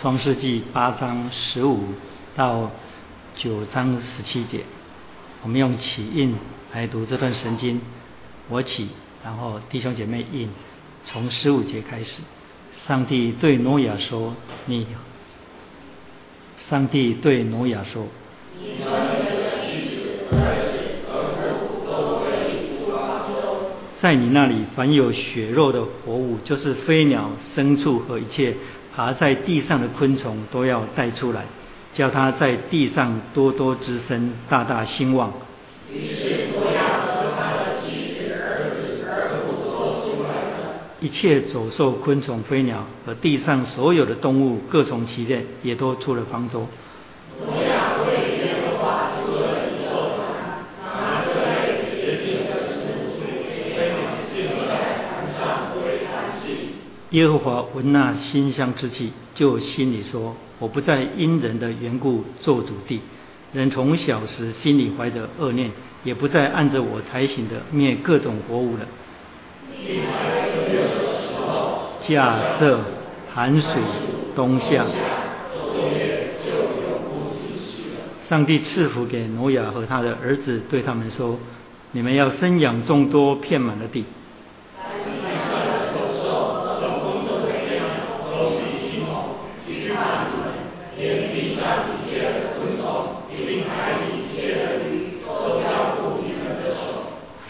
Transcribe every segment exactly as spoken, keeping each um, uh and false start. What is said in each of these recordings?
创世纪八章十五到九章十七节。我们用起印来读这段圣经，我起，然后弟兄姐妹印，从十五节开始。上帝对挪亚说：“你。”上帝对挪亚说：“你和你的妻子、儿子、儿子都归入方舟。在你那里，凡有血肉的活物，就是飞鸟、牲畜和一切爬在地上的昆虫，都要带出来，叫它在地上多多滋生，大大兴旺。”于是挪亚和他的妻子、儿子、儿子都出来了。一切走兽、昆虫、飞鸟和地上所有的动物，各从其类，也都出了方舟。挪亚为耶和华筑了一座坛，拿着被洁净的食物给他浸在坛上为燔祭。耶和华闻那馨香之气，就心里说：“我不再因人的缘故咒诅地。人从小时心里怀着恶念，也不再按着我才行的灭各种活物了。”架设、寒暑、冬夏，上帝赐福给挪亚和他的儿子，对他们说：“你们要生养众多，遍满了地。”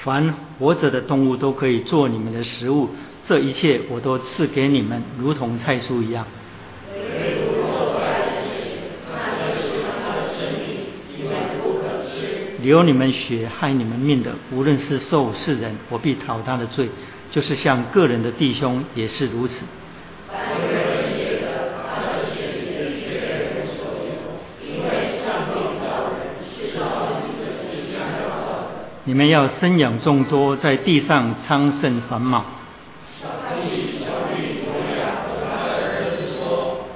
凡活着的动物都可以做你们的食物，这一切我都赐给你们，如同菜蔬一样。流你们血害你们命的，无论是兽是人，我必讨他的罪，就是像个人的弟兄也是如此。你们要生养众多，在地上昌盛繁茂。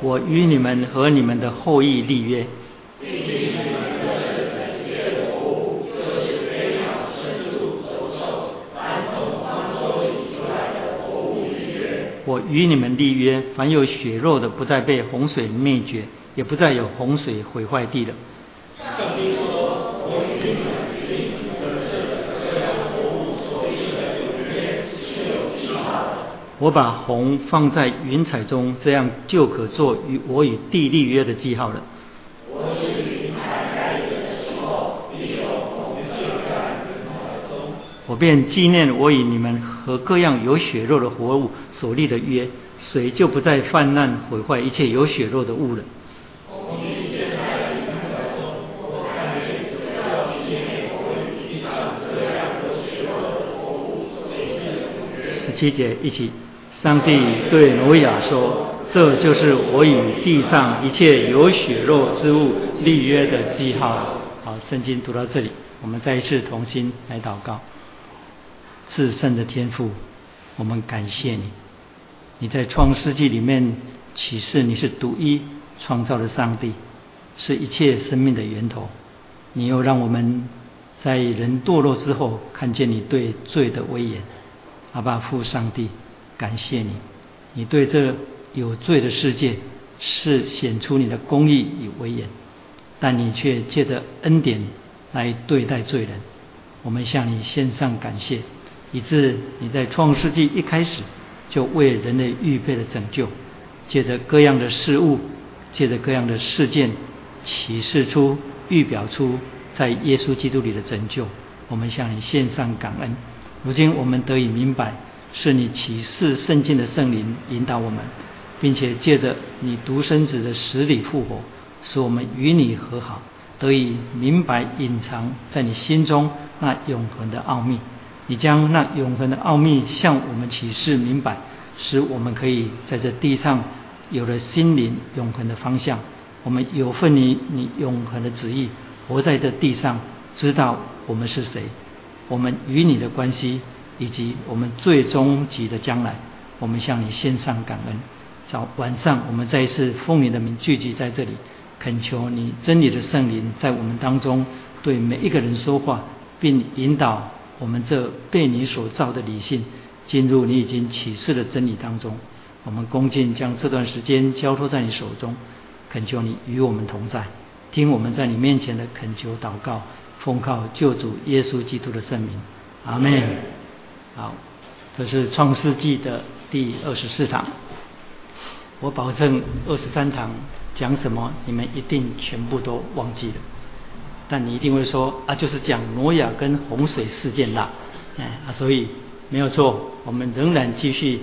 我与你们和你们的后裔立约，我与你们立约，凡有血肉的不再被洪水灭绝，也不再有洪水毁坏地了。我把虹放在云彩中，这样就可做与我与地立约的记号了。我是云彩开始的时候，必有虹就在云彩中。我便纪念我与你们和各样有血肉的活物所立的约，水就不再泛滥毁坏一切有血肉的物了。十七节一起。上帝对挪亚说：“这就是我与地上一切有血肉之物立约的记号。”好，圣经读到这里，我们再一次同心来祷告。至圣的天父，我们感谢你，你在创世纪里面启示你是独一创造的上帝，是一切生命的源头。你又让我们在人堕落之后，看见你对罪的威严。阿爸父上帝，感谢你，你对这有罪的世界是显出你的公义与威严，但你却借着恩典来对待罪人。我们向你献上感谢，以致你在创世纪一开始就为人类预备了拯救，借着各样的事物，借着各样的事件，启示出预表出在耶稣基督里的拯救。我们向你献上感恩。如今我们得以明白，是你启示圣经的圣灵引导我们，并且借着你独生子的死里复活，使我们与你和好，得以明白隐藏在你心中那永恒的奥秘。你将那永恒的奥秘向我们启示明白，使我们可以在这地上有了心灵永恒的方向。我们有份于你永恒的旨意，活在这地上，知道我们是谁，我们与你的关系，以及我们最终极的将来。我们向你献上感恩。早晚上我们再一次奉你的名聚集在这里，恳求你真理的圣灵在我们当中对每一个人说话，并引导我们这被你所造的理性进入你已经启示的真理当中。我们恭敬将这段时间交托在你手中，恳求你与我们同在，听我们在你面前的恳求祷告，奉靠救主耶稣基督的圣名，阿们。好，这是创世纪的第二十四堂，我保证二十三堂讲什么你们一定全部都忘记了，但你一定会说啊，就是讲挪亚跟洪水事件啦，哎啊，所以没有错，我们仍然继续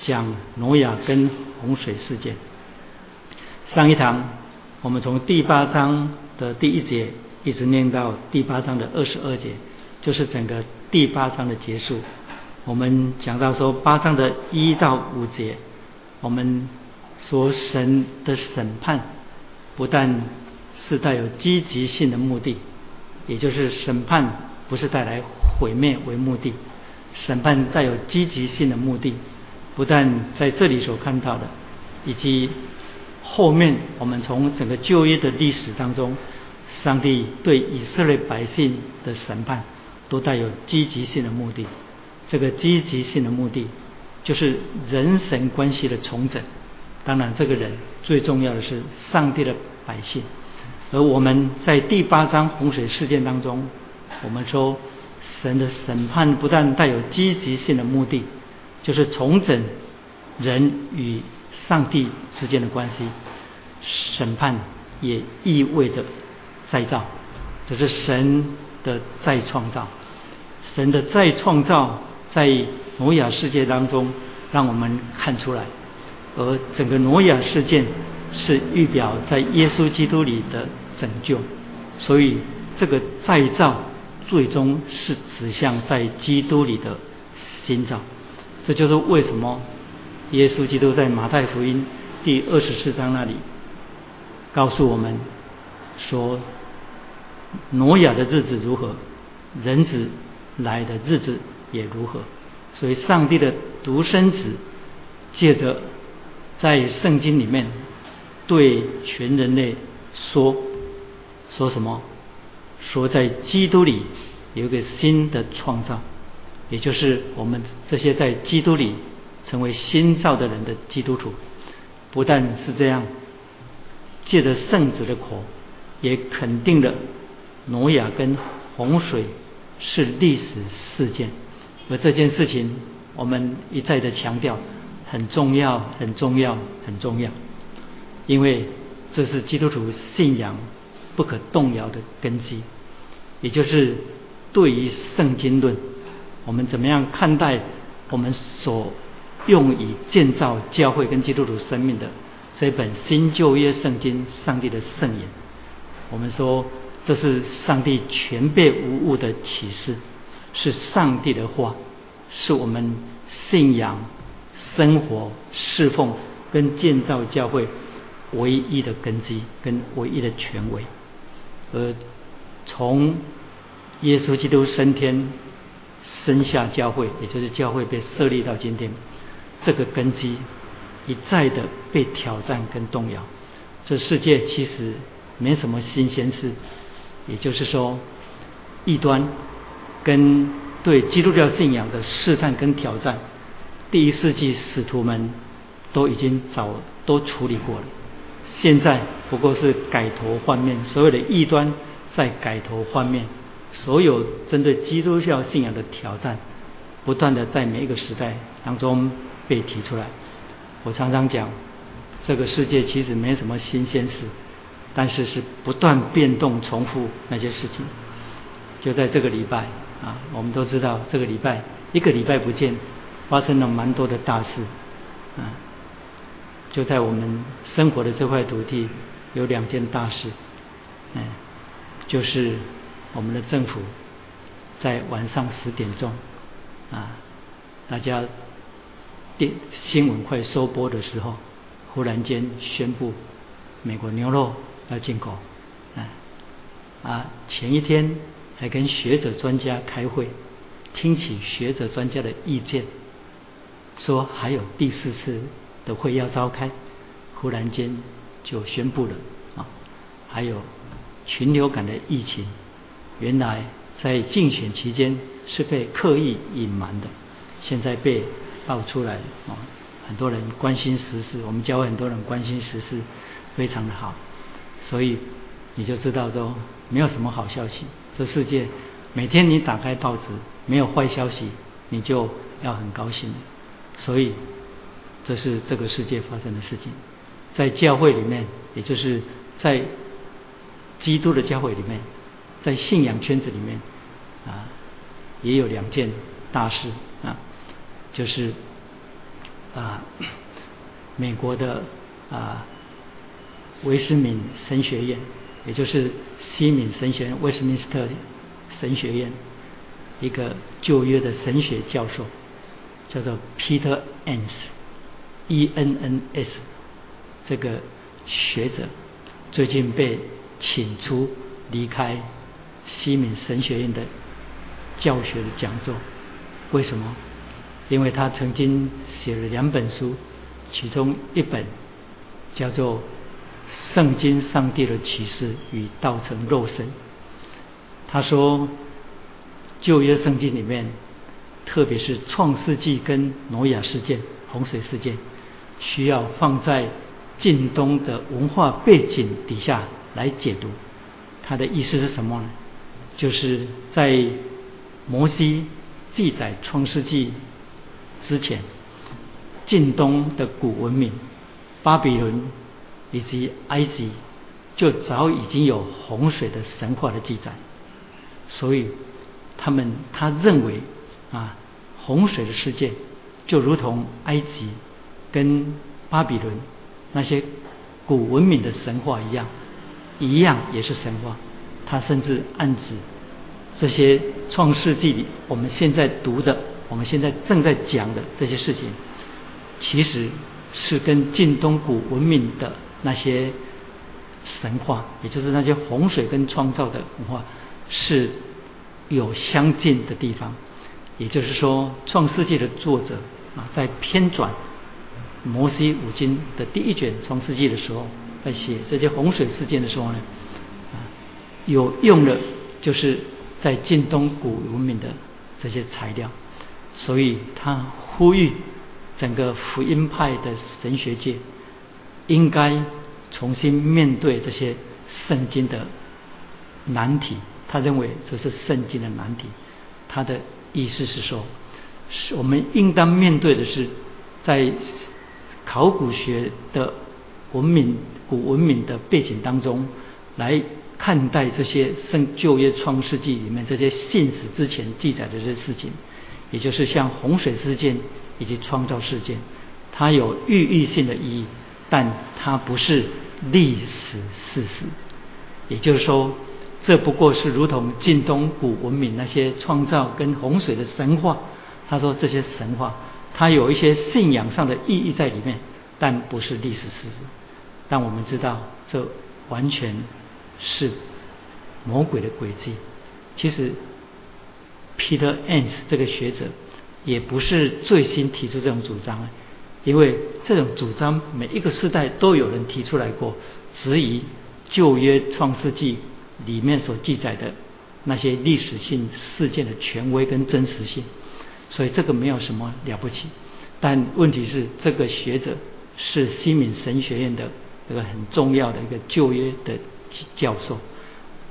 讲挪亚跟洪水事件。上一堂我们从第八章的第一节一直念到第八章的二十二节，就是整个第八章的结束。我们讲到说八章的一到五节，我们说神的审判不但是带有积极性的目的，也就是审判不是带来毁灭为目的，审判带有积极性的目的，不但在这里所看到的，以及后面我们从整个旧约的历史当中，上帝对以色列百姓的审判都带有积极性的目的。这个积极性的目的就是人神关系的重整，当然这个人最重要的是上帝的百姓。而我们在第八章洪水事件当中，我们说神的审判不但带有积极性的目的，就是重整人与上帝之间的关系，审判也意味着再造，这是神的再创造。神的再创造在挪亚世界当中让我们看出来，而整个挪亚事件是预表在耶稣基督里的拯救，所以这个再造最终是指向在基督里的新造。这就是为什么耶稣基督在马太福音第二十四章那里告诉我们说，挪亚的日子如何，人子来的日子也如何。所以上帝的独生子借着在圣经里面对全人类说说什么，说在基督里有一个新的创造，也就是我们这些在基督里成为新造的人的基督徒。不但是这样，借着圣子的口也肯定了挪亚跟洪水是历史事件，而这件事情我们一再的强调很重要很重要很重要，因为这是基督徒信仰不可动摇的根基，也就是对于圣经论我们怎么样看待我们所用以建造教会跟基督徒生命的这本新旧约圣经上帝的圣言。我们说这是上帝全备无误的启示，是上帝的话，是我们信仰生活侍奉跟建造教会唯一的根基跟唯一的权威。而从耶稣基督升天生下教会，也就是教会被设立到今天，这个根基一再的被挑战跟动摇。这世界其实没什么新鲜事，也就是说异端跟对基督教信仰的试探跟挑战，第一世纪使徒们都已经早都处理过了，现在不过是改头换面，所有的异端在改头换面，所有针对基督教信仰的挑战不断的在每一个时代当中被提出来。我常常讲这个世界其实没什么新鲜事，但是是不断变动重复那些事情。就在这个礼拜啊，我们都知道这个礼拜一个礼拜不见发生了蛮多的大事啊，就在我们生活的这块土地有两件大事，嗯，就是我们的政府在晚上十点钟啊，大家电新闻快收播的时候，忽然间宣布美国牛肉要进口，啊啊！前一天还跟学者专家开会，听取学者专家的意见，说还有第四次的会要召开，忽然间就宣布了啊！还有禽流感的疫情，原来在竞选期间是被刻意隐瞒的，现在被爆出来啊，很多人关心时事，我们教会很多人关心时事非常的好，所以你就知道说没有什么好消息。这世界每天你打开报纸没有坏消息，你就要很高兴了。所以这是这个世界发生的事情。在教会里面，也就是在基督的教会里面，在信仰圈子里面啊，也有两件大事啊，就是啊，美国的啊威斯敏神学院，也就是西敏神学院，威斯敏斯特神学院，一个旧约的神学教授叫做 Peter Enns E N N S， 这个学者最近被请出离开西敏神学院的教学的讲座。为什么？因为他曾经写了两本书，其中一本叫做《圣经：上帝的启示与道成肉身》。他说，旧约圣经里面，特别是创世纪跟挪亚事件、洪水事件，需要放在近东的文化背景底下来解读。他的意思是什么呢？就是在摩西记载创世纪之前，近东的古文明巴比伦以及埃及就早已经有洪水的神话的记载，所以他们他认为啊，洪水的事件就如同埃及跟巴比伦那些古文明的神话一样，一样也是神话。他甚至暗指这些创世纪里我们现在读的，我们现在正在讲的这些事情，其实是跟近东古文明的那些神话，也就是那些洪水跟创造的文化是有相近的地方。也就是说，创世纪的作者啊，在编纂摩西五经的第一卷创世纪的时候，在写这些洪水事件的时候呢，有用的就是在近东古文明的这些材料。所以他呼吁整个福音派的神学界应该重新面对这些圣经的难题。他认为这是圣经的难题。他的意思是说，我们应当面对的是在考古学的文明、古文明的背景当中来看待这些圣旧约创世纪里面这些信史之前记载的这些事情，也就是像洪水事件以及创造事件，它有寓意性的意义，但它不是历史事实。也就是说，这不过是如同近东古文明那些创造跟洪水的神话。他说这些神话它有一些信仰上的意义在里面，但不是历史事实。但我们知道这完全是魔鬼的诡计。其实 Peter Enns 这个学者也不是最新提出这种主张，因为这种主张每一个时代都有人提出来过，质疑旧约创世纪里面所记载的那些历史性事件的权威跟真实性。所以这个没有什么了不起，但问题是这个学者是西敏神学院的这个很重要的一个旧约的教授。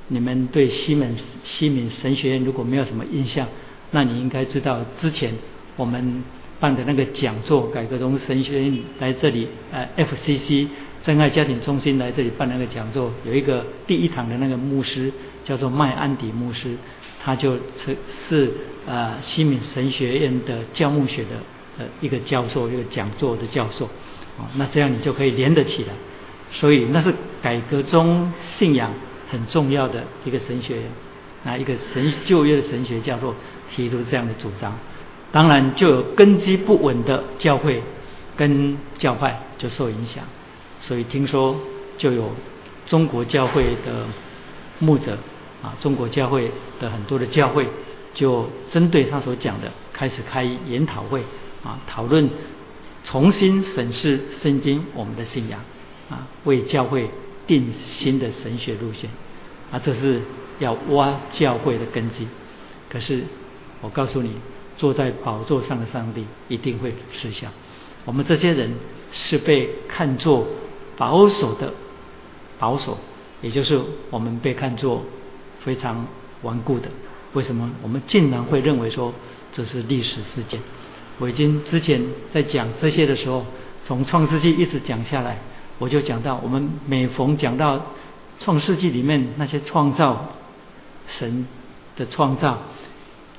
你们对西敏西敏神学院如果没有什么印象，那你应该知道之前我们办的那个讲座，改革宗神学院来这里，呃 F C C 真爱家庭中心来这里办那个讲座，有一个第一堂的那个牧师叫做麦安迪牧师，他就是是呃西敏神学院的教牧学的呃一个教授，一个讲座的教授，哦，那这样你就可以连得起来。所以那是改革宗信仰很重要的一个神学院，那一个神旧约的神学教授提出这样的主张，当然就有根基不稳的教会跟教派就受影响。所以听说就有中国教会的牧者啊，中国教会的很多的教会就针对他所讲的开始开研讨会啊，讨论重新审视圣经我们的信仰啊，为教会定新的神学路线啊，这是要挖教会的根基。可是我告诉你，坐在宝座上的上帝一定会赐下。我们这些人是被看作保守的，保守也就是我们被看作非常顽固的。为什么我们竟然会认为说这是历史事件？我已经之前在讲这些的时候，从创世纪一直讲下来，我就讲到我们每逢讲到创世纪里面那些创造，神的创造，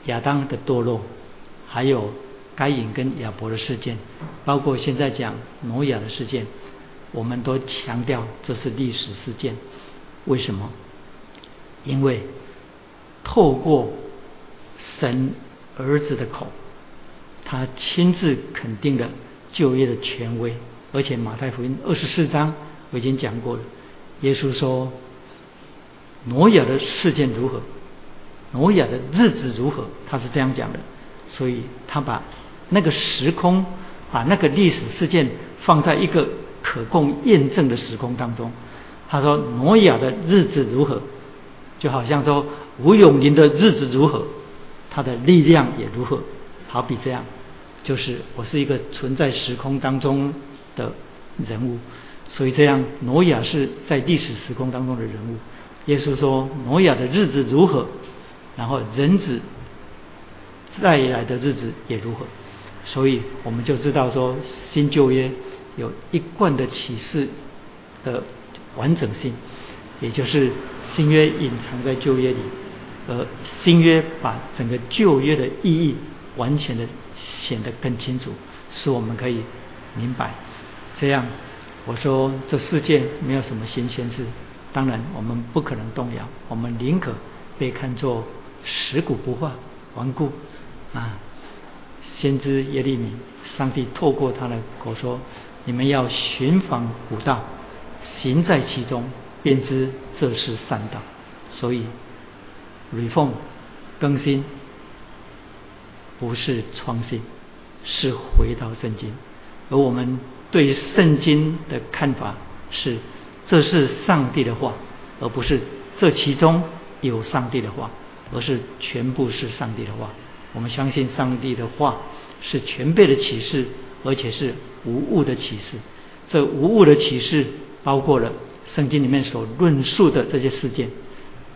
亚当的堕落，还有该隐跟亚伯的事件，包括现在讲挪亚的事件，我们都强调这是历史事件。为什么？因为透过神儿子的口，他亲自肯定了旧约的权威。而且马太福音二十四章我已经讲过了，耶稣说挪亚的事件如何，挪亚的日子如何，他是这样讲的。所以他把那个时空，把那个历史事件放在一个可供验证的时空当中。他说挪亚的日子如何，就好像说吴永林的日子如何，他的力量也如何。好比这样，就是我是一个存在时空当中的人物，所以这样挪亚是在历史时空当中的人物。耶稣说挪亚的日子如何，然后人子再来的日子也如何。所以我们就知道说新旧约有一贯的启示的完整性，也就是新约隐藏在旧约里，而新约把整个旧约的意义完全的显得更清楚，使我们可以明白。这样我说这世界没有什么新鲜事，当然我们不可能动摇，我们宁可被看作死骨不化、顽固啊！先知耶利米，上帝透过他的口说：“你们要寻访古道，行在其中，便知这是善道。”所以 reform 更新不是创新，是回到圣经。而我们对圣经的看法是：这是上帝的话，而不是这其中有上帝的话，而是全部是上帝的话。我们相信上帝的话是全备的启示，而且是无误的启示。这无误的启示包括了圣经里面所论述的这些事件，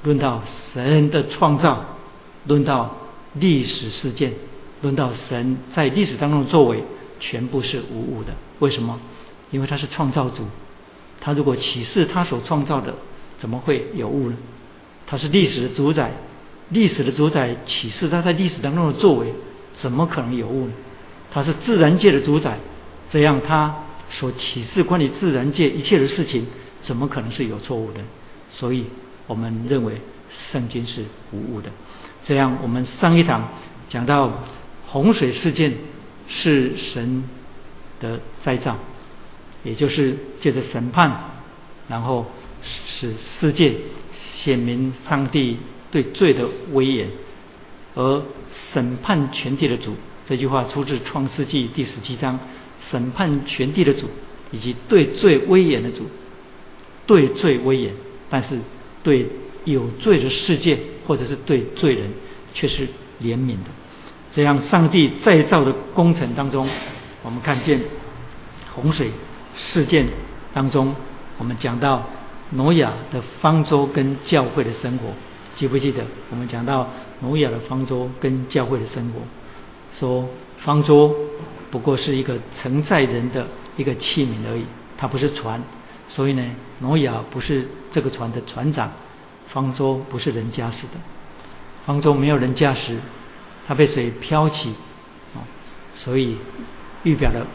论到神的创造，论到历史事件，论到神在历史当中的作为，全部是无误的。为什么？因为他是创造主，他如果启示他所创造的，怎么会有误呢？他是历史的主宰，历史的主宰启示他在历史当中的作为，怎么可能有误呢？他是自然界的主宰，这样他所启示关于自然界一切的事情，怎么可能是有错误的？所以我们认为圣经是无误的。这样我们上一堂讲到洪水事件是神的灾兆，也就是借着审判，然后使世界显明上帝对罪的威严，而审判全地的主，这句话出自创世纪第十七章，审判全地的主，以及对罪威严的主，对罪威严，但是对有罪的世界或者是对罪人却是怜悯的。这样上帝再造的工程当中，我们看见洪水事件当中，我们讲到挪亚的方舟跟教会的生活，记不记得我们讲到挪亚的方舟跟教会的生活，说方舟不过是一个承载人的一个器皿而已，它不是船，所以呢挪亚不是这个船的船长，方舟不是人驾驶的，方舟没有人驾驶，它被水漂起，所以预表了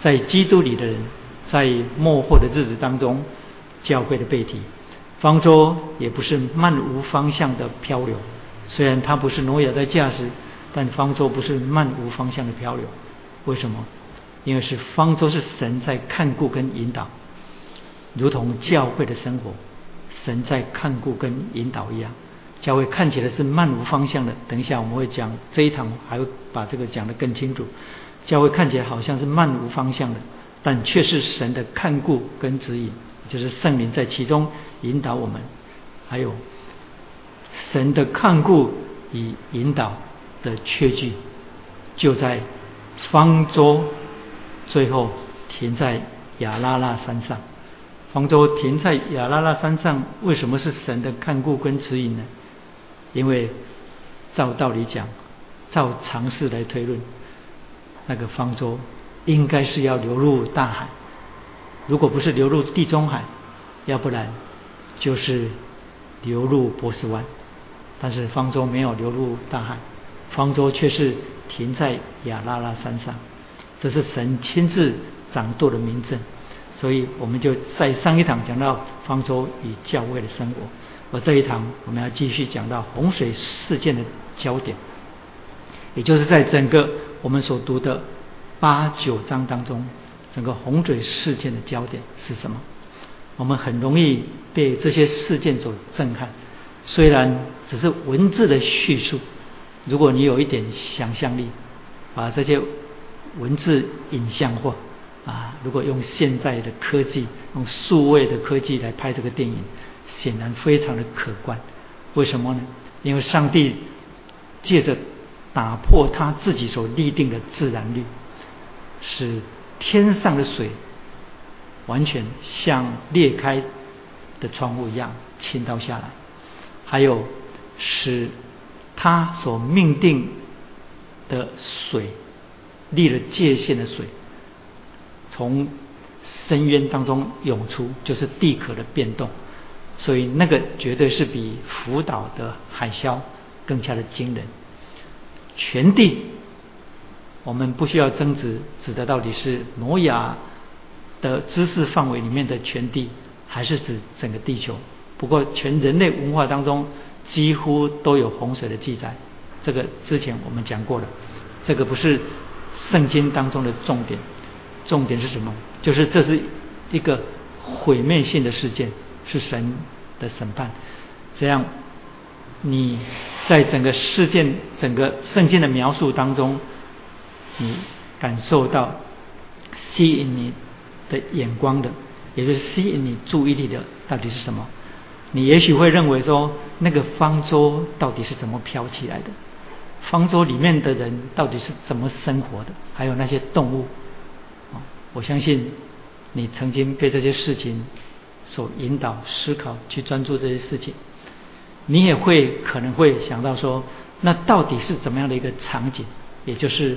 在基督里的人在末后的日子当中教会的背体。方舟也不是漫无方向的漂流，虽然它不是挪亚在驾驶，但方舟不是漫无方向的漂流。为什么？因为是方舟是神在看顾跟引导，如同教会的生活神在看顾跟引导一样。教会看起来是漫无方向的，等一下我们会讲，这一堂还会把这个讲得更清楚。教会看起来好像是漫无方向的，但却是神的看顾跟指引，就是圣灵在其中引导我们。还有神的看顾与引导的确据就在方舟最后停在亚拉拉山上。方舟停在亚拉拉山上，为什么是神的看顾跟指引呢？因为照道理讲，照常识来推论，那个方舟应该是要流入大海，如果不是流入地中海，要不然就是流入波斯湾。但是方舟没有流入大海，方舟却是停在亚拉拉山上，这是神亲自掌舵的明证。所以我们就在上一堂讲到方舟与教会的生活，而这一堂我们要继续讲到洪水事件的焦点，也就是在整个我们所读的八九章当中，整个洪水事件的焦点是什么？我们很容易被这些事件所震撼，虽然只是文字的叙述，如果你有一点想象力，把这些文字影像化啊，如果用现在的科技，用数位的科技来拍这个电影，显然非常的可观。为什么呢？因为上帝借着打破他自己所立定的自然律，使天上的水完全像裂开的窗户一样倾倒下来，还有使他所命定的水，立了界限的水，从深渊当中涌出，就是地壳的变动。所以那个绝对是比福岛的海啸更加的惊人。全地，我们不需要争执，指的到底是挪亚的知识范围里面的全地，还是指整个地球？不过全人类文化当中几乎都有洪水的记载，这个之前我们讲过了，这个不是圣经当中的重点。重点是什么？就是这是一个毁灭性的事件，是神的审判。这样你在整个事件，整个圣经的描述当中，你感受到吸引你的眼光的，也就是吸引你注意力的到底是什么？你也许会认为说，那个方舟到底是怎么飘起来的，方舟里面的人到底是怎么生活的，还有那些动物。我相信你曾经被这些事情所引导思考，去专注这些事情。你也会可能会想到说，那到底是怎么样的一个场景？也就是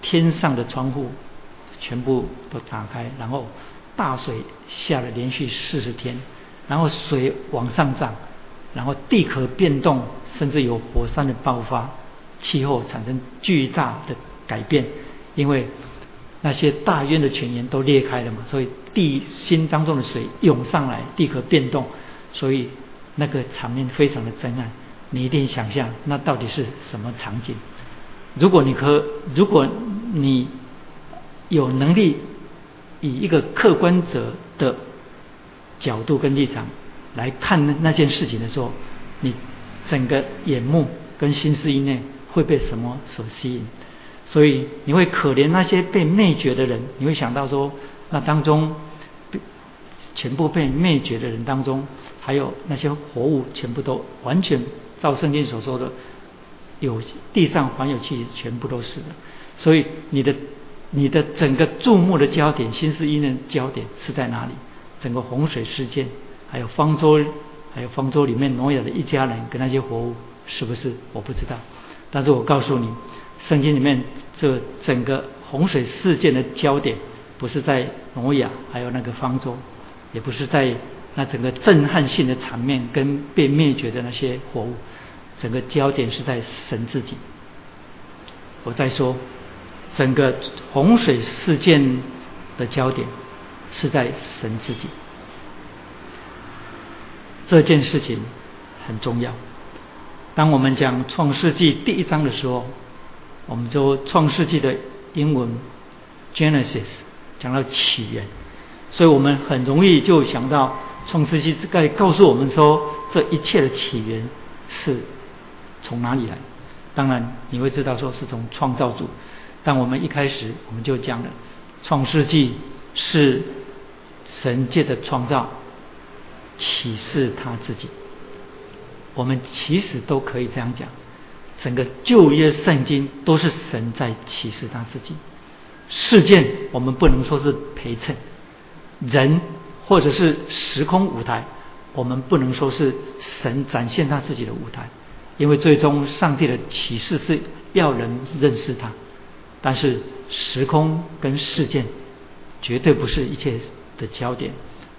天上的窗户全部都打开，然后大水下了连续四十天，然后水往上涨，然后地壳变动，甚至有火山的爆发，气候产生巨大的改变，因为那些大渊的泉源都裂开了嘛，所以地心当中的水涌上来，地壳变动，所以那个场面非常的震撼。你一定想象那到底是什么场景？如果你可，如果你有能力以一个客观者的角度跟立场来看那件事情的时候，你整个眼目跟心思意念会被什么所吸引？所以你会可怜那些被灭绝的人，你会想到说，那当中全部被灭绝的人当中，还有那些活物全部都完全照圣经所说的，有地上还有气全部都死了。所以你的你的整个注目的焦点，心思意念的焦点是在哪里？整个洪水事件，还有方舟，还有方舟里面挪亚的一家人跟那些活物，是不是？我不知道，但是我告诉你，圣经里面这整个洪水事件的焦点，不是在挪亚还有那个方舟，也不是在那整个震撼性的场面跟被灭绝的那些活物，整个焦点是在神自己。我再说，整个洪水事件的焦点是在神自己。这件事情很重要。当我们讲创世纪第一章的时候，我们就创世纪的英文 Genesis 讲到起源，所以我们很容易就想到创世纪在告诉我们说，这一切的起源是从哪里来。当然你会知道说是从创造主，但我们一开始我们就讲了，创世纪是神界的创造启示他自己。我们其实都可以这样讲，整个旧约圣经都是神在启示他自己。事件我们不能说是陪衬，人或者是时空舞台我们不能说是神展现他自己的舞台，因为最终上帝的启示是要人认识他，但是时空跟事件绝对不是一切的焦点，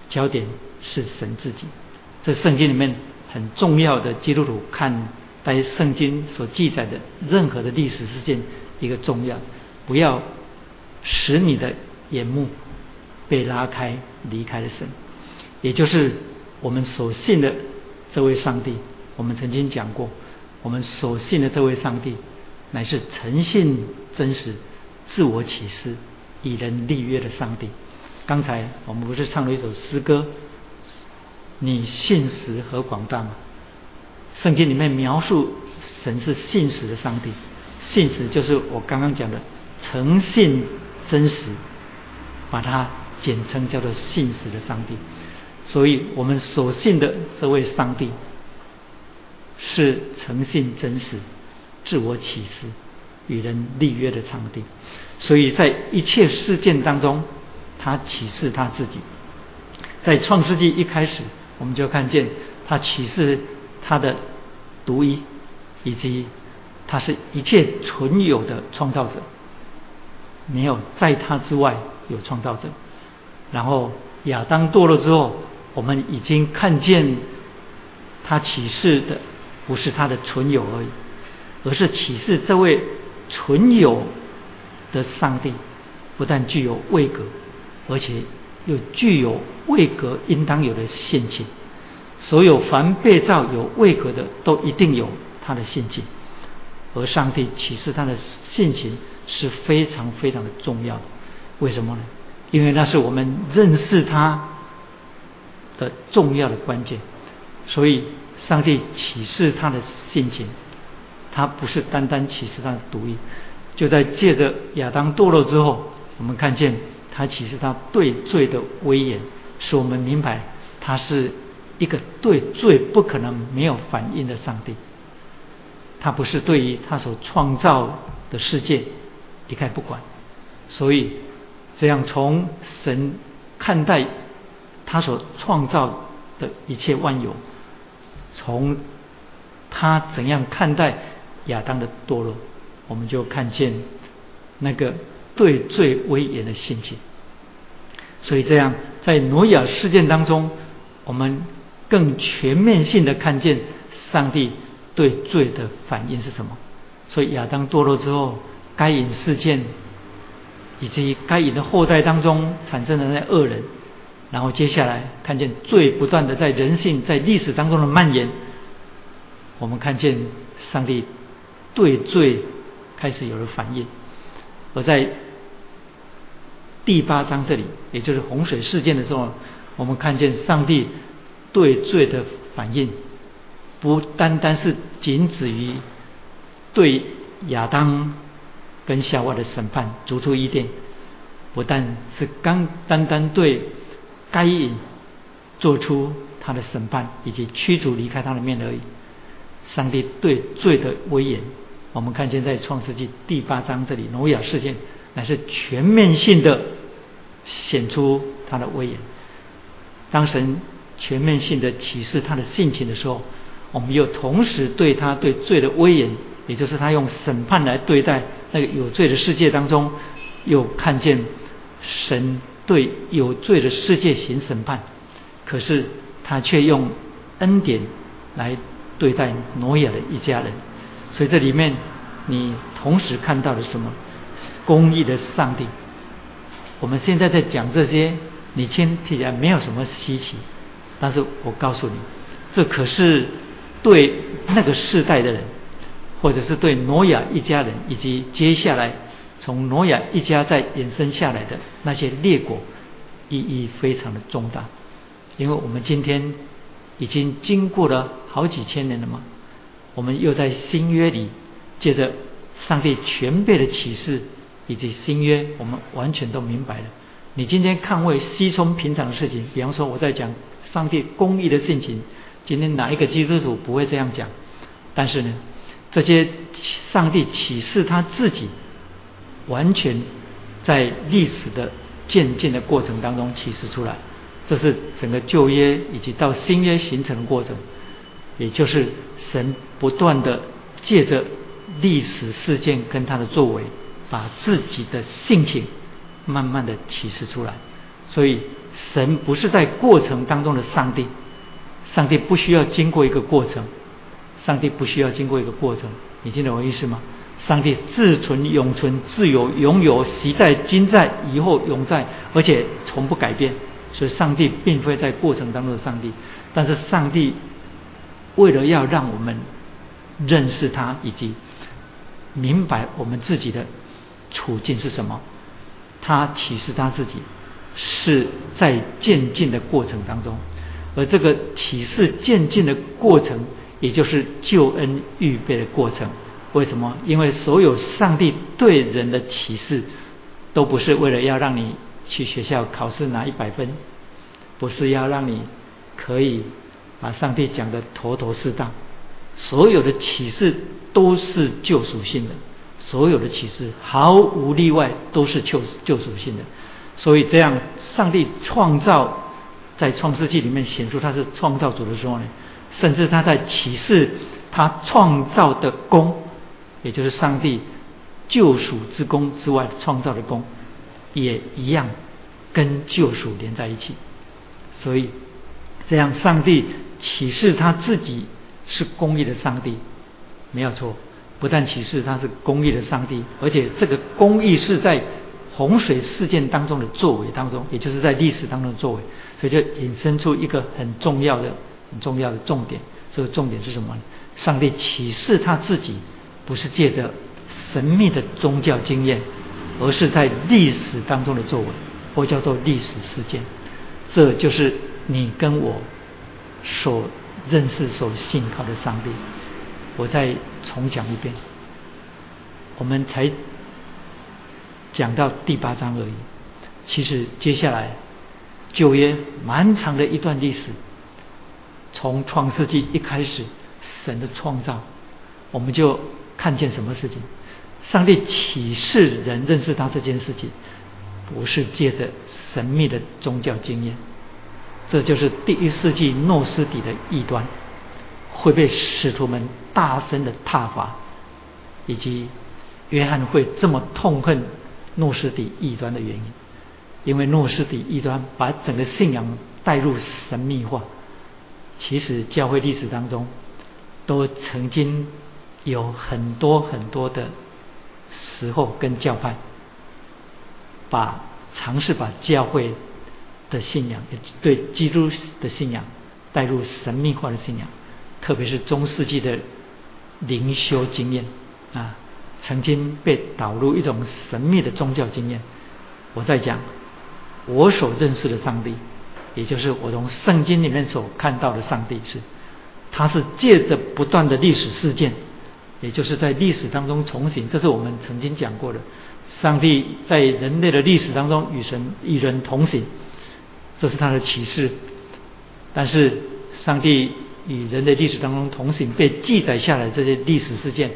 焦点是神自己。这圣经里面很重要的基督徒看待圣经所记载的任何的历史事件一个重要，不要使你的眼目被拉开离开了神，也就是我们所信的这位上帝。我们曾经讲过，我们所信的这位上帝乃是诚信真实自我启示以人立约的上帝。刚才我们不是唱了一首诗歌，你信实何广大吗？圣经里面描述神是信实的上帝，信实就是我刚刚讲的诚信真实，把它简称叫做信实的上帝。所以我们所信的这位上帝是诚信真实自我启示与人立约的上帝，所以在一切事件当中他启示他自己。在创世纪一开始我们就看见他启示他的独一，以及他是一切存有的创造者，没有在他之外有创造者。然后亚当堕落之后，我们已经看见他启示的不是他的存有而已，而是启示这位存有的上帝不但具有位格，而且又具有位格应当有的性情。所有凡被造有位格的都一定有他的性情，而上帝启示他的性情是非常非常的重要的。为什么呢？因为那是我们认识他的重要的关键。所以上帝启示他的性情，他不是单单启示他的独一。就在借着亚当堕落之后，我们看见他启示他对罪的威严，使我们明白他是一个对罪不可能没有反应的上帝。他不是对于他所创造的世界一概不管。所以这样从神看待他所创造的一切万有，从他怎样看待亚当的堕落，我们就看见那个对罪威严的性情。所以这样在挪亚事件当中，我们更全面性的看见上帝对罪的反应是什么。所以亚当堕落之后，该隐事件以及该隐的后代当中产生的那恶人，然后接下来看见罪不断的在人性在历史当中的蔓延，我们看见上帝对罪开始有了反应。而在第八章这里，也就是洪水事件的时候，我们看见上帝对罪的反应不单单是仅止于对亚当跟夏娃的审判逐出伊甸，不但是刚单单对该隐做出他的审判以及驱逐离开他的面而已。上帝对罪的威严，我们看见在创世纪第八章这里挪亚事件乃是全面性的显出他的威严。当神全面性的启示他的性情的时候，我们又同时对他对罪的威严，也就是他用审判来对待那个有罪的世界当中，又看见神对有罪的世界行审判，可是他却用恩典来对待挪亚的一家人。所以这里面你同时看到了什么？公义的上帝。我们现在在讲这些，你听起来没有什么稀奇，但是我告诉你，这可是对那个世代的人，或者是对挪亚一家人，以及接下来从挪亚一家再延伸下来的那些列国，意义非常的重大。因为我们今天已经经过了好几千年了嘛，我们又在新约里借着上帝全备的启示以及新约，我们完全都明白了。你今天看为稀松平常的事情，比方说我在讲上帝公义的性情，今天哪一个基督徒不会这样讲？但是呢，这些上帝启示他自己完全在历史的渐进的过程当中启示出来。这是整个旧约以及到新约形成的过程，也就是神不断的借着历史事件跟他的作为，把自己的性情慢慢的启示出来。所以神不是在过程当中的上帝，上帝不需要经过一个过程，上帝不需要经过一个过程，你听懂我意思吗？上帝自存、永存、自有、永有、习在、今在、以后永在，而且从不改变。所以上帝并非在过程当中的上帝，但是上帝为了要让我们认识他，以及明白我们自己的处境是什么，他启示他自己是在渐进的过程当中，而这个启示渐进的过程，也就是救恩预备的过程。为什么？因为所有上帝对人的启示，都不是为了要让你去学校考试拿一百分，不是要让你可以把上帝讲得头头是道。所有的启示都是救赎性的，所有的启示毫无例外都是救救赎性的。所以这样，上帝创造，在创世纪里面显出他是创造主的时候呢，甚至他在启示他创造的功，也就是上帝救赎之功之外创造的功，也一样跟救赎连在一起。所以这样，上帝启示他自己是公义的上帝，没有错。不但启示他是公义的上帝，而且这个公义是在洪水事件当中的作为当中，也就是在历史当中的作为。所以就引申出一个很重要的很重要的重点。这个重点是什么呢？上帝启示他自己不是借着神秘的宗教经验，而是在历史当中的作为，或叫做历史事件。这就是你跟我所认识、所信靠的上帝。我再重讲一遍，我们才讲到第八章而已。其实接下来旧约蛮长的一段历史，从创世纪一开始，神的创造，我们就看见什么事情？上帝启示人认识他这件事情，不是借着神秘的宗教经验。这就是第一世纪诺斯底的异端会被使徒们大声的挞伐，以及约翰会这么痛恨诺斯底异端的原因。因为诺斯底异端把整个信仰带入神秘化。其实教会历史当中都曾经有很多很多的时候跟教派把尝试把教会的信仰，对基督的信仰带入神秘化的信仰，特别是中世纪的灵修经验啊，曾经被导入一种神秘的宗教经验。我在讲我所认识的上帝，也就是我从圣经里面所看到的上帝，是他是借着不断的历史事件，也就是在历史当中重行。这是我们曾经讲过的，上帝在人类的历史当中与神与人同行，这是他的启示。但是上帝与人类历史当中同行被记载下来，这些历史事件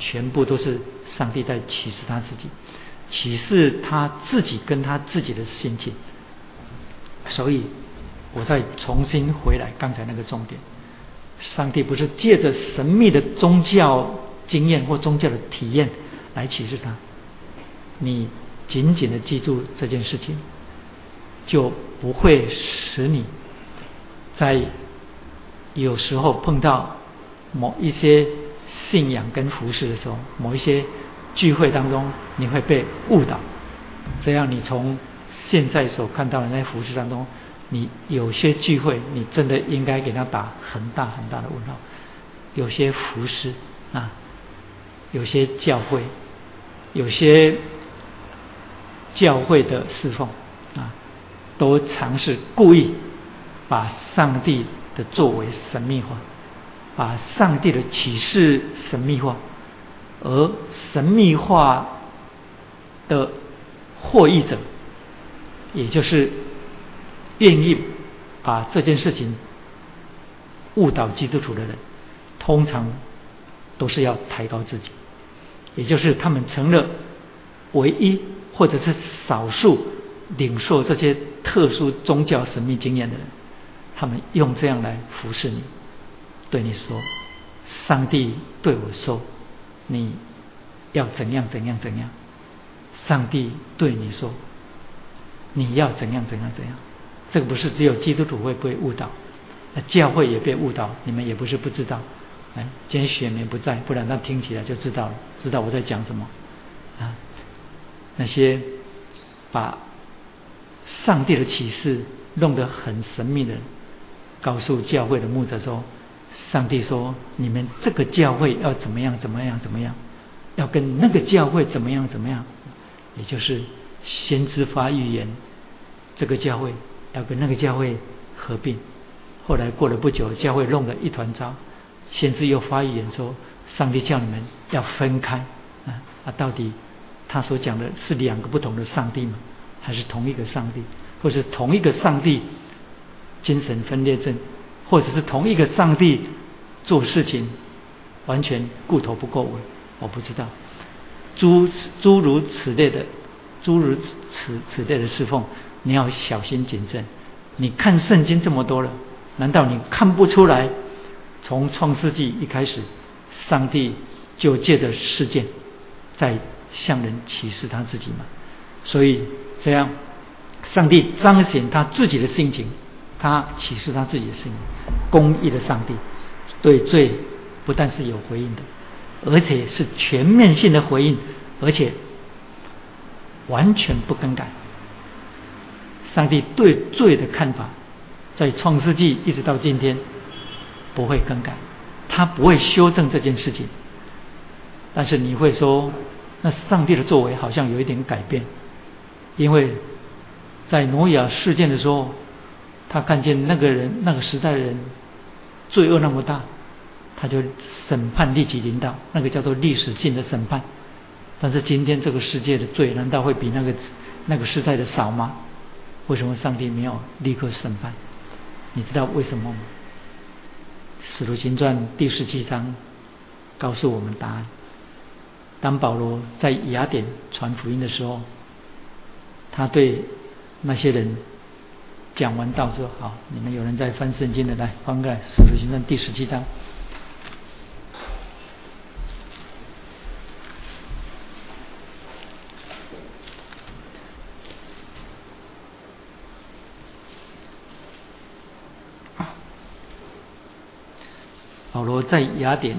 全部都是上帝在启示他自己，启示他自己跟他自己的心情。所以我再重新回来刚才那个重点，上帝不是借着神秘的宗教经验或宗教的体验来启示他。你紧紧的记住这件事情，就不会使你在有时候碰到某一些信仰跟服事的时候，某一些聚会当中，你会被误导。这样你从现在所看到的那些服事当中，你有些聚会你真的应该给他打很大很大的问号。有些服事啊，有些教会，有些教会的侍奉啊，都尝试故意把上帝的作为神秘化，把上帝的启示神秘化，而神秘化的获益者，也就是愿意把这件事情误导基督徒的人，通常都是要抬高自己，也就是他们成了唯一或者是少数领受这些特殊宗教神秘经验的人，他们用这样来服侍你，对你说上帝对我说你要怎样怎样怎样，上帝对你说你要怎样怎样怎样。这个不是只有基督徒会被误导，教会也被误导，你们也不是不知道。哎，今天雪梅不在，不然他听起来就知道了，知道我在讲什么啊。那些把上帝的启示弄得很神秘的人，告诉教会的牧者说，上帝说你们这个教会要怎么样怎么样怎么样，要跟那个教会怎么样怎么样，也就是先知发预言，这个教会要跟那个教会合并。后来过了不久，教会弄了一团糟，先知又发预言说，上帝叫你们要分开啊！啊，到底他所讲的是两个不同的上帝吗？还是同一个上帝？或是同一个上帝精神分裂症？或者是同一个上帝做事情完全顾头不顾尾？我不知道。诸诸如此类的，诸如此此类的侍奉，你要小心谨慎。你看圣经这么多了，难道你看不出来？从创世纪一开始，上帝就借着事件在向人启示他自己嘛。所以这样，上帝彰显他自己的性情，他启示他自己的性情。公义的上帝对罪不但是有回应的，而且是全面性的回应，而且完全不更改。上帝对罪的看法，在创世纪一直到今天不会更改，他不会修正这件事情。但是你会说，那上帝的作为好像有一点改变，因为在挪亚事件的时候，他看见那个人那个时代的人罪恶那么大，他就审判立即临到，那个叫做历史性的审判。但是今天这个世界的罪难道会比那个那个时代的少吗？为什么上帝没有立刻审判？你知道为什么吗？使徒行传第十七章告诉我们答案。当保罗在雅典传福音的时候，他对那些人讲完道之后，好，你们有人在翻圣经的，来翻开使徒行传第十七章。保罗在雅典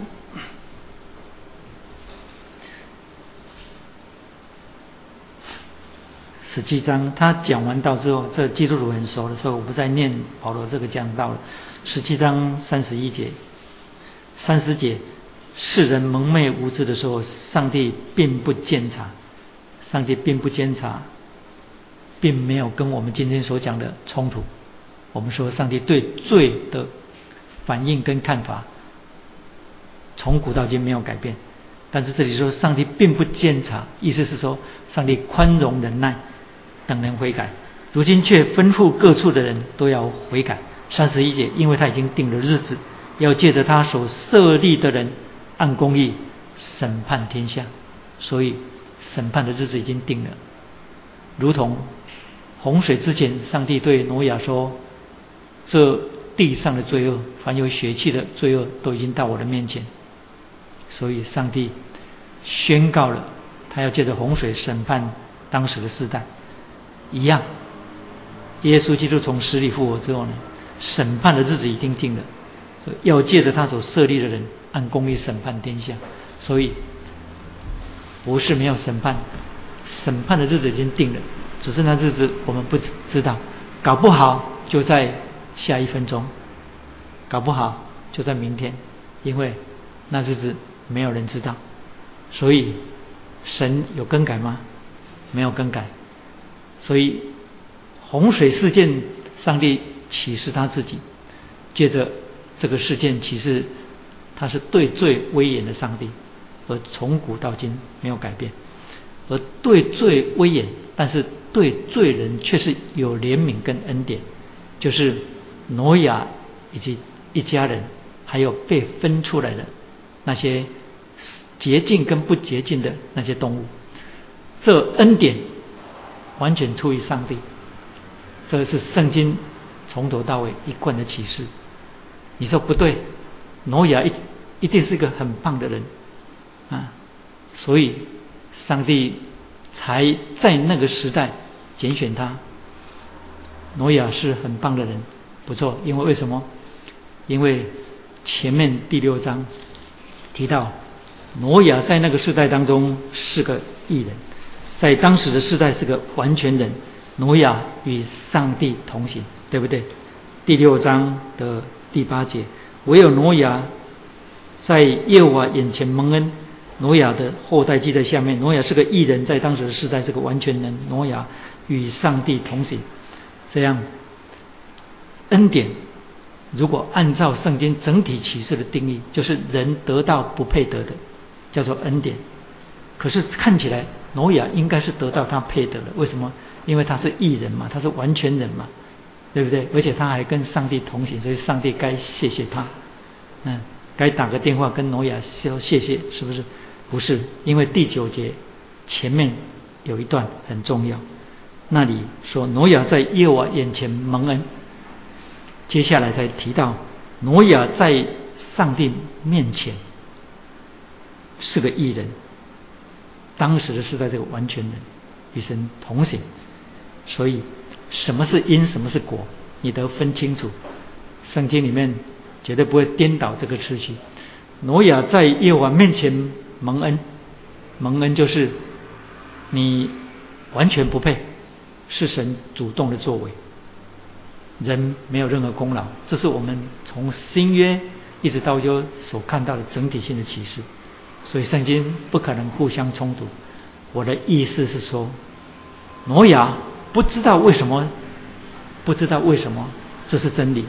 十七章，他讲完道之后，这基督徒很熟的时候，我不再念保罗这个讲道了。十七章三十一节、三十节，世人蒙昧无知的时候，上帝并不监察，上帝并不监察，并没有跟我们今天所讲的冲突。我们说，上帝对罪的反应跟看法，从古到今没有改变。但是这里说上帝并不监察，意思是说上帝宽容忍耐等人悔改，如今却吩咐各处的人都要悔改。三十一节，因为他已经定了日子，要借着他所设立的人按公义审判天下，所以审判的日子已经定了。如同洪水之前，上帝对挪亚说，这地上的罪恶，凡有血气的罪恶都已经到我的面前，所以上帝宣告了他要借着洪水审判当时的世代。一样，耶稣基督从死里复活之后呢，审判的日子已经定了，所以要借着他所设立的人按公义审判天下。所以不是没有审判，审判的日子已经定了，只是那日子我们不知道，搞不好就在下一分钟，搞不好就在明天，因为那日子没有人知道。所以神有更改吗？没有更改。所以洪水事件，上帝启示他自己，借着这个事件启示他是对罪威严的上帝，而从古到今没有改变。而对罪威严，但是对罪人却是有怜悯跟恩典，就是挪亚以及一家人，还有被分出来的那些洁净跟不洁净的那些动物。这恩典完全出于上帝。这是圣经从头到尾一贯的启示。你说不对，挪亚一一定是个很棒的人啊，所以上帝才在那个时代拣选他。挪亚是很棒的人，不错，因为为什么？因为前面第六章提到挪亚在那个世代当中是个义人，在当时的世代是个完全人，挪亚与上帝同行，对不对？第六章的第八节，唯有挪亚在耶和华眼前蒙恩。挪亚的后代记在下面，挪亚是个义人，在当时的世代是个完全人，挪亚与上帝同行。这样恩典如果按照圣经整体启示的定义，就是人得到不配得的，叫做恩典。可是看起来挪亚应该是得到他配得的，为什么？因为他是义人嘛，他是完全人嘛，对不对？而且他还跟上帝同行，所以上帝该谢谢他，嗯，该打个电话跟挪亚说谢谢，是不是？不是，因为第九节前面有一段很重要，那里说挪亚在耶和华眼前蒙恩，接下来才提到挪亚在上帝面前是个义人，当时的是在这个完全人与神同行。所以什么是因，什么是果，你得分清楚，圣经里面绝对不会颠倒这个次序。挪亚在耶和华面前蒙恩，蒙恩就是你完全不配，是神主动的作为，人没有任何功劳。这是我们从新约一直到旧所看到的整体性的启示，所以圣经不可能互相冲突。我的意思是说，挪亚不知道为什么，不知道为什么这是真理。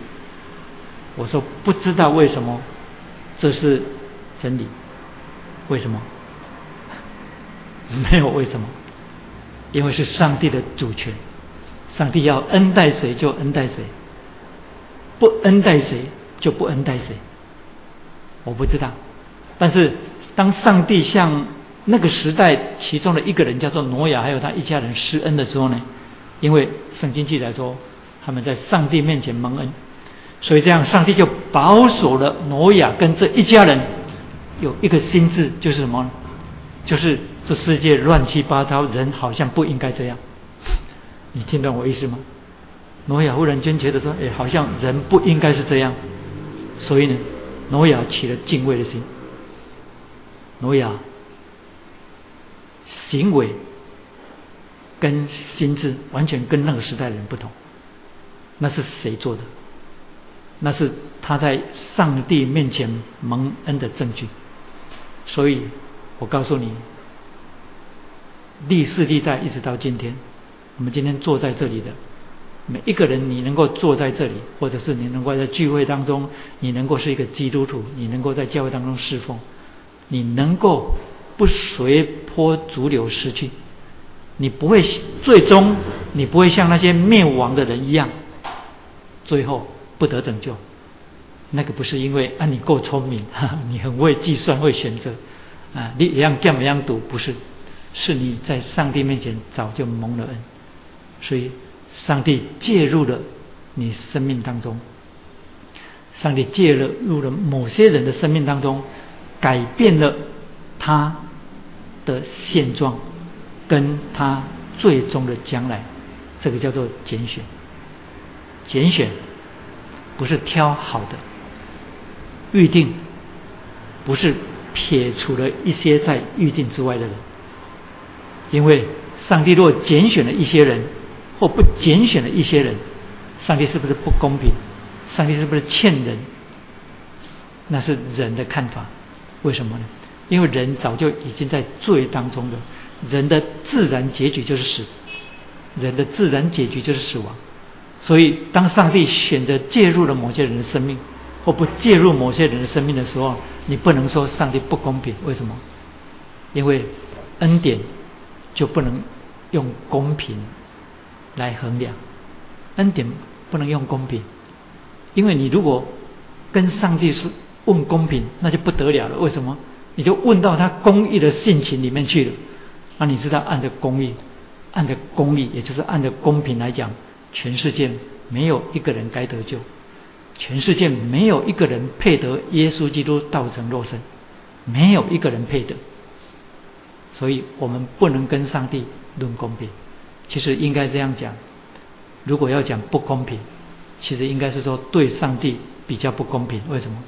我说不知道为什么这是真理，为什么？没有为什么，因为是上帝的主权，上帝要恩待谁就恩待谁，不恩待谁就不恩待谁。我不知道，但是当上帝向那个时代其中的一个人叫做挪亚还有他一家人施恩的时候呢，因为圣经记载说他们在上帝面前蒙恩，所以这样上帝就保守了挪亚跟这一家人有一个心智，就是什么呢？就是这世界乱七八糟，人好像不应该这样。你听懂我意思吗？挪亚忽然间觉得说，哎，好像人不应该是这样，所以呢，挪亚起了敬畏的心。挪亚行为跟心智完全跟那个时代的人不同，那是谁做的？那是他在上帝面前蒙恩的证据。所以我告诉你，历世历代一直到今天，我们今天坐在这里的每一个人，你能够坐在这里，或者是你能够在聚会当中，你能够是一个基督徒，你能够在教会当中侍奉，你能够不随波逐流失去，你不会最终你不会像那些灭亡的人一样最后不得拯救。那个不是因为啊你够聪明，呵呵，你很会计算会选择啊，你一样干一样赌，不是，是你在上帝面前早就蒙了恩，所以上帝介入了你生命当中，上帝介入了某些人的生命当中，改变了他的现状跟他最终的将来。这个叫做拣选。拣选不是挑好的，预定不是撇除了一些在预定之外的人，因为上帝若拣选了一些人或不拣选了一些人，上帝是不是不公平？上帝是不是欠人？那是人的看法。为什么呢？因为人早就已经在罪当中了，人的自然结局就是死，人的自然结局就是死亡。所以当上帝选择介入了某些人的生命或不介入某些人的生命的时候，你不能说上帝不公平。为什么？因为恩典就不能用公平来衡量，恩典不能用公平，因为你如果跟上帝是问公平，那就不得了了。为什么？你就问到他公义的性情里面去了，那你知道按照公义按着公义，也就是按着公平来讲，全世界没有一个人该得救，全世界没有一个人配得耶稣基督道成肉身，没有一个人配得。所以我们不能跟上帝论公平，其实应该这样讲，如果要讲不公平，其实应该是说对上帝比较不公平。为什么？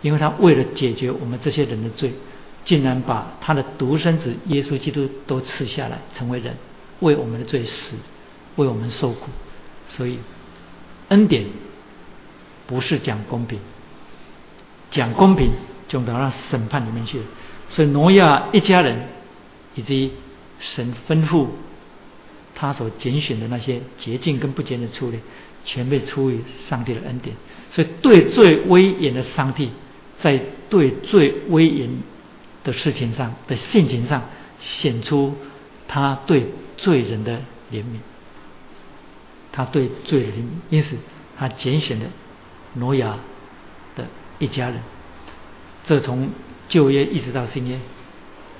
因为他为了解决我们这些人的罪，竟然把他的独生子耶稣基督都赐下来成为人，为我们的罪死，为我们受苦。所以恩典不是讲公平，讲公平就到那审判里面去了。所以挪亚一家人以及神吩咐他所拣选的那些洁净跟不洁净的处理，全被出于上帝的恩典。所以对最威严的上帝，在对最威严的事情上的性情上，显出他对罪人的怜悯，他对罪人的怜悯，因此他拣选了挪亚的一家人。这从旧约一直到新约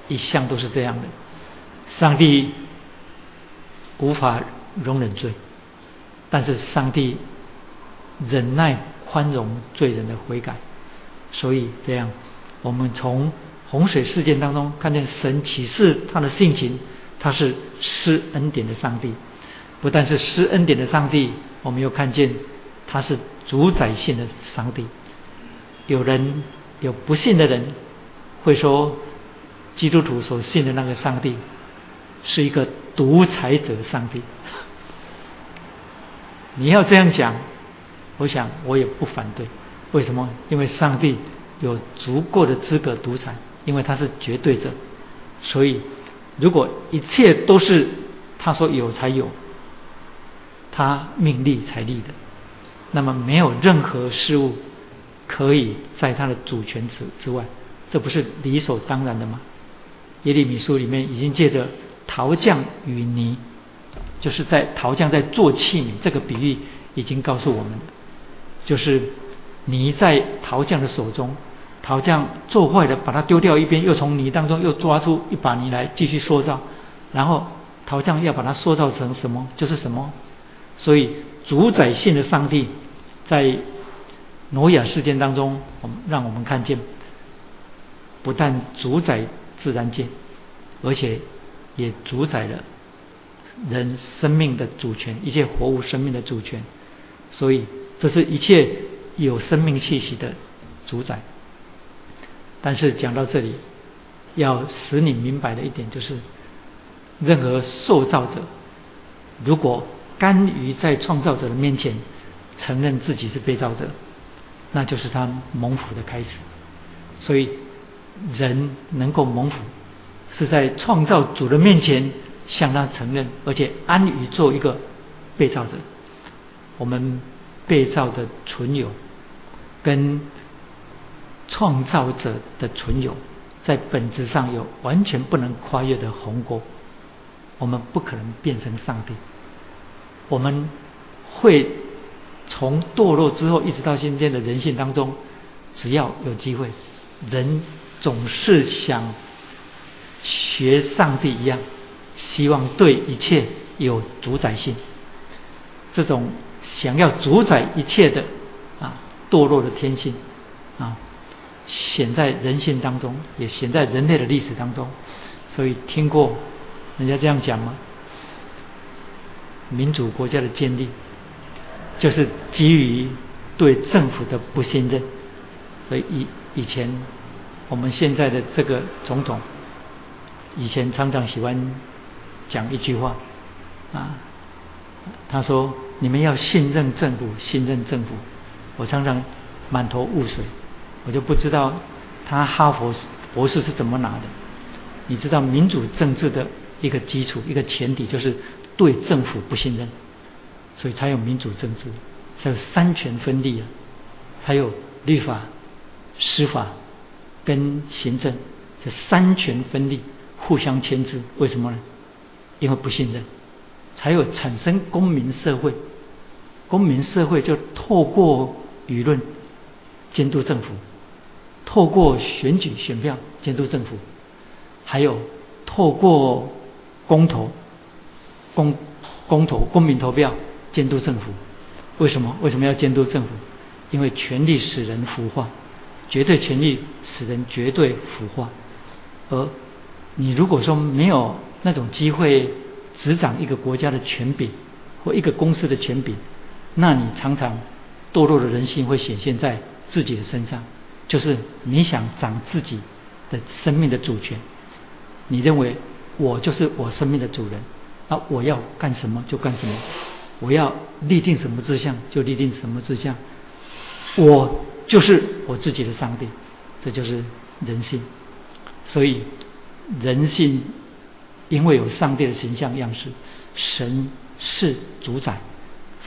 一向都是这样的，上帝无法容忍罪，但是上帝忍耐宽容罪人的悔改。所以这样，我们从洪水事件当中看见神启示他的性情，他是施恩典的上帝。不但是施恩典的上帝，我们又看见他是主宰性的上帝。有人有不信的人会说，基督徒所信的那个上帝是一个独裁者上帝。你要这样讲，我想我也不反对。为什么？因为上帝有足够的资格独裁，因为他是绝对者。所以如果一切都是他说有才有，他命立才立的，那么没有任何事物可以在他的主权之之外，这不是理所当然的吗？耶利米书里面已经借着陶匠与泥，就是在陶匠在做器皿这个比喻，已经告诉我们，就是泥在陶匠的手中，陶匠做坏了把它丢掉一边，又从泥当中又抓出一把泥来继续塑造，然后陶匠要把它塑造成什么就是什么。所以主宰性的上帝在挪亚事件当中，我们让我们看见不但主宰自然界，而且也主宰了人生命的主权，一切活物生命的主权。所以这是一切有生命气息的主宰。但是讲到这里，要使你明白的一点就是，任何受造者如果甘于在创造者的面前承认自己是被造者，那就是他蒙福的开始。所以人能够蒙福，是在创造主的面前向他承认，而且安于做一个被造者。我们被造的存有跟创造者的存有，在本质上有完全不能跨越的鸿沟。我们不可能变成上帝，我们会从堕落之后一直到今天的人性当中，只要有机会，人总是想学上帝一样，希望对一切有主宰性。这种想要主宰一切的啊堕落的天性啊，显在人性当中，也显在人类的历史当中。所以听过人家这样讲吗？民主国家的建立就是基于对政府的不信任。所以以以前我们现在的这个总统，以前常常喜欢讲一句话啊，他说你们要信任政府，信任政府。我常常满头雾水，我就不知道他哈佛博士是怎么拿的。你知道民主政治的一个基础，一个前提就是对政府不信任，所以才有民主政治，才有三权分立啊，才有立法、司法跟行政，这三权分立互相牵制。为什么呢？因为不信任，才有产生公民社会。公民社会就透过舆论监督政府，透过选举选票监督政府，还有透过公投公公投、公民投票监督政府。为什么？为什么要监督政府？因为权力使人腐化，绝对权力使人绝对腐化。而你如果说没有那种机会执掌一个国家的权柄或一个公司的权柄，那你常常堕落的人性会显现在自己的身上，就是你想掌自己的生命的主权，你认为我就是我生命的主人，那我要干什么就干什么，我要立定什么志向就立定什么志向，我就是我自己的上帝，这就是人性。所以人性因为有上帝的形象样式，神是主宰，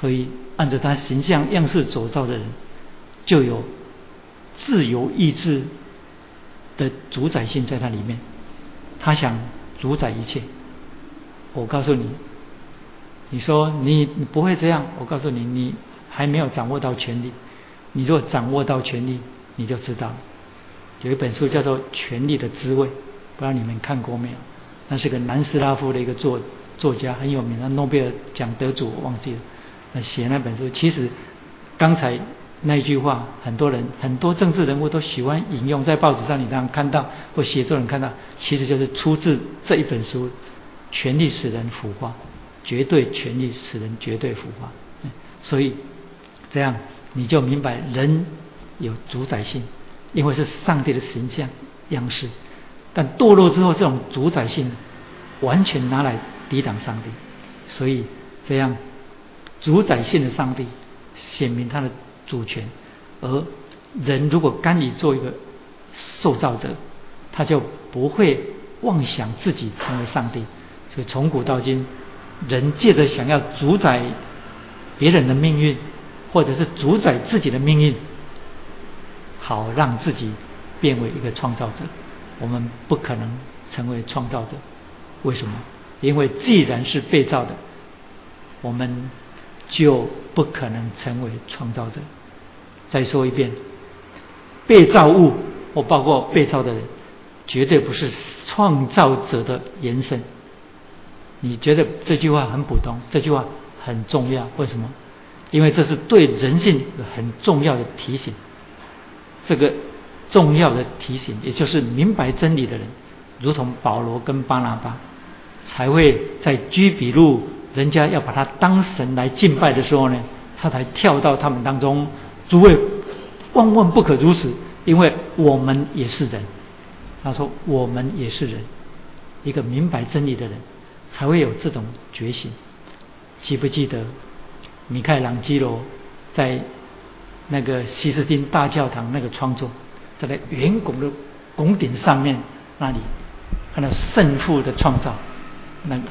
所以按照他形象样式所造的人就有自由意志的主宰性在他里面，他想主宰一切。我告诉你，你说 你, 你不会这样，我告诉你，你还没有掌握到权力。你若掌握到权力，你就知道了。有一本书叫做《权力的滋味》，不知道你们看过没有？那是个南斯拉夫的一个作作家，很有名，那诺贝尔奖得主，我忘记了。那写那本书，其实刚才那一句话，很多人、很多政治人物都喜欢引用，在报纸上你当然看到，或写作人看到，其实就是出自这一本书。权力使人腐化，绝对权力使人绝对腐化。所以这样你就明白人有主宰性，因为是上帝的形象样式。但堕落之后，这种主宰性完全拿来抵挡上帝，所以这样主宰性的上帝显明他的主权。而人如果甘以做一个受造者，他就不会妄想自己成为上帝。所以从古到今，人借着想要主宰别人的命运，或者是主宰自己的命运，好让自己变为一个创造者。我们不可能成为创造者，为什么？因为既然是被造的，我们就不可能成为创造者。再说一遍，被造物，我包括被造的人，绝对不是创造者的延伸。你觉得这句话很普通，这句话很重要，为什么？因为这是对人性很重要的提醒。这个重要的提醒，也就是明白真理的人，如同保罗跟巴拿巴，才会在居比路人家要把他当神来敬拜的时候呢，他才跳到他们当中。诸位万万不可如此，因为我们也是人。他说我们也是人，一个明白真理的人才会有这种觉醒。记不记得米开朗基罗在那个西斯汀大教堂那个窗中，在那圆拱的拱顶上面那里看到圣父的创造，那个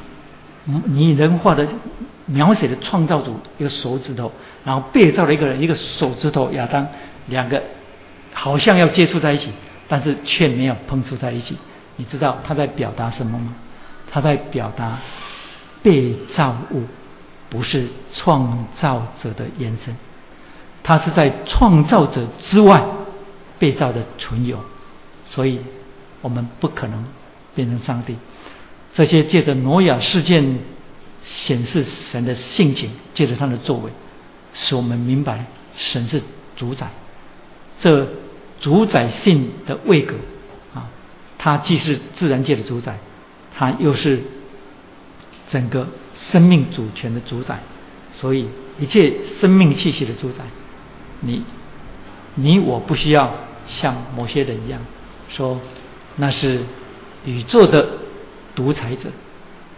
拟人化的描写的创造主一个手指头，然后被造了一个人一个手指头亚当，两个好像要接触在一起，但是却没有碰触在一起。你知道他在表达什么吗？他在表达被造物不是创造者的延伸，他是在创造者之外被造的存有。所以我们不可能变成上帝。这些借着挪亚事件显示神的性情，借着他的作为使我们明白神是主宰。这主宰性的位格啊，它既是自然界的主宰，它又是整个生命主权的主宰，所以一切生命气息的主宰。你你我不需要像某些人一样说那是宇宙的独裁者，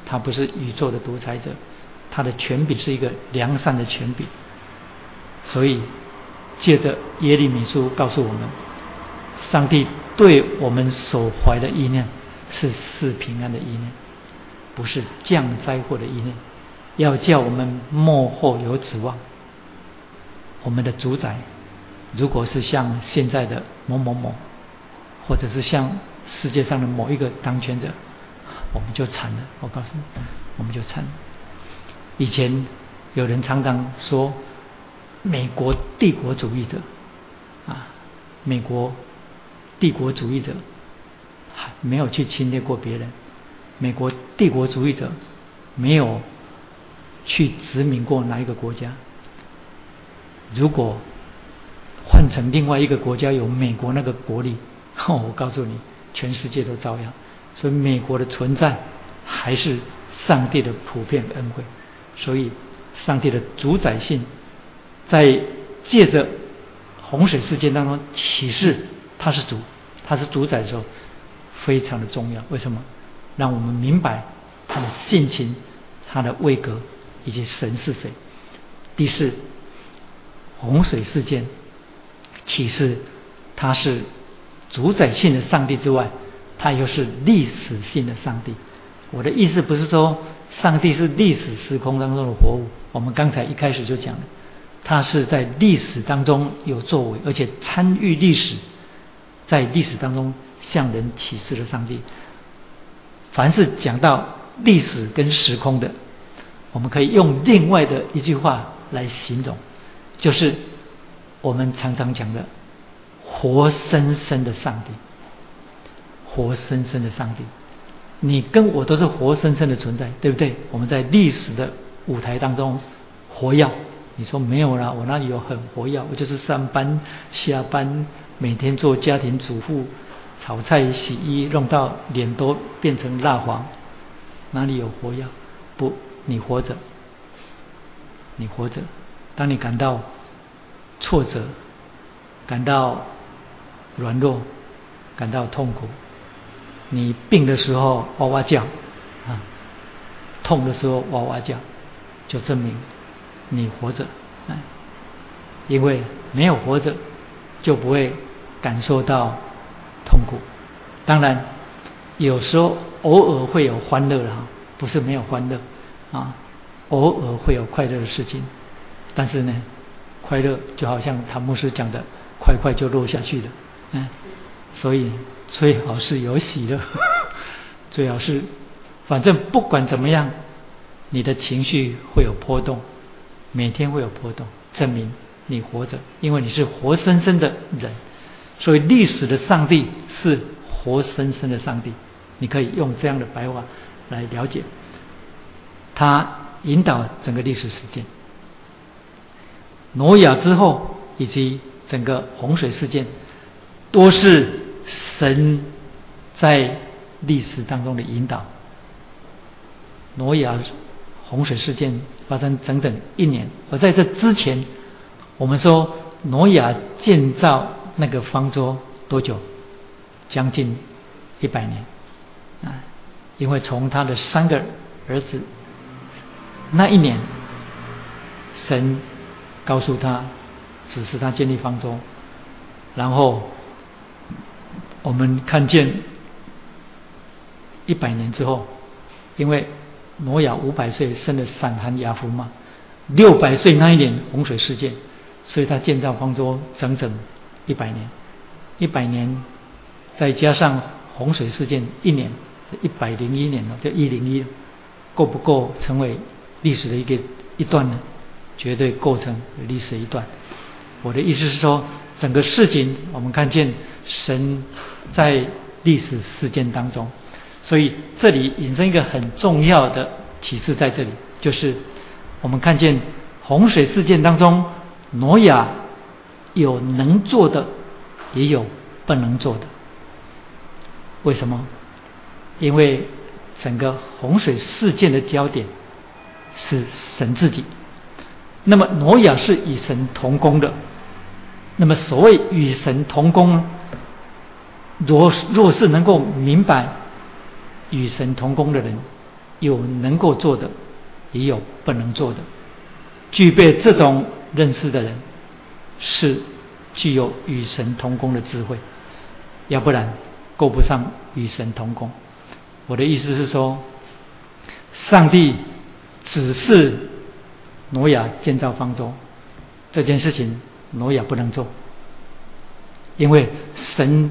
他不是宇宙的独裁者，他的权柄是一个良善的权柄。所以借着耶利米书告诉我们，上帝对我们所怀的意念是赐平安的意念，不是降灾祸的意念，要叫我们末后有指望。我们的主宰如果是像现在的某某某，或者是像世界上的某一个当权者，我们就惨了。我告诉你，我们就惨了。以前有人常常说美国帝国主义者啊，美国帝国主义者没有去侵略过别人，美国帝国主义者没有去殖民过哪一个国家。如果换成另外一个国家有美国那个国力，我告诉你全世界都遭殃。所以美国的存在还是上帝的普遍恩惠，所以上帝的主宰性在借着洪水事件当中启示他是主，他是主宰的时候非常的重要。为什么？让我们明白他的性情，他的位格，以及神是谁。第四，洪水事件启示他是主宰性的上帝之外，他又是历史性的上帝。我的意思不是说上帝是历史时空当中的活物，我们刚才一开始就讲了，他是在历史当中有作为，而且参与历史，在历史当中向人启示的上帝。凡是讲到历史跟时空的，我们可以用另外的一句话来形容，就是我们常常讲的活生生的上帝。活生生的上帝，你跟我都是活生生的存在，对不对？我们在历史的舞台当中活跃。你说没有啦，我那里有很活跃，我就是上班下班，每天做家庭主妇，炒菜洗衣，弄到脸都变成蜡黄，哪里有活跃？不，你活着，你活着。当你感到挫折，感到软弱，感到痛苦，你病的时候哇哇叫啊，痛的时候哇哇叫，就证明你活着。因为没有活着就不会感受到痛苦。当然有时候偶尔会有欢乐啊，不是没有欢乐啊，偶尔会有快乐的事情。但是呢，快乐就好像谭牧师讲的，快快就落下去了。嗯，所以最好是有喜乐，最好是，反正不管怎么样，你的情绪会有波动，每天会有波动，证明你活着，因为你是活生生的人。所以历史的上帝是活生生的上帝，你可以用这样的白话来了解，他引导整个历史事件。挪亚之后以及整个洪水事件，都是神在历史当中的引导。挪亚洪水事件发生整整一年，而在这之前，我们说挪亚建造那个方舟多久？将近一百年啊！因为从他的三个儿子那一年，神告诉他，指示他建立方舟，然后我们看见一百年之后，因为挪亚五百岁生了闪含雅弗嘛，六百岁那一年洪水事件，所以他建造方舟整整一百年，一百年再加上洪水事件一年，一百零一年了，就一零一，够不够成为历史的一个一段呢？绝对构成历史一段。我的意思是说，整个事情我们看见神在历史事件当中，所以这里引申一个很重要的启示在这里，就是我们看见洪水事件当中，挪亚有能做的，也有不能做的。为什么？因为整个洪水事件的焦点是神自己，那么挪亚是与神同工的。那么所谓与神同工，若若是能够明白与神同工的人，有能够做的，也有不能做的。具备这种认识的人，是具有与神同工的智慧，要不然够不上与神同工。我的意思是说，上帝只是挪亚建造方舟这件事情，挪亚不能做，因为神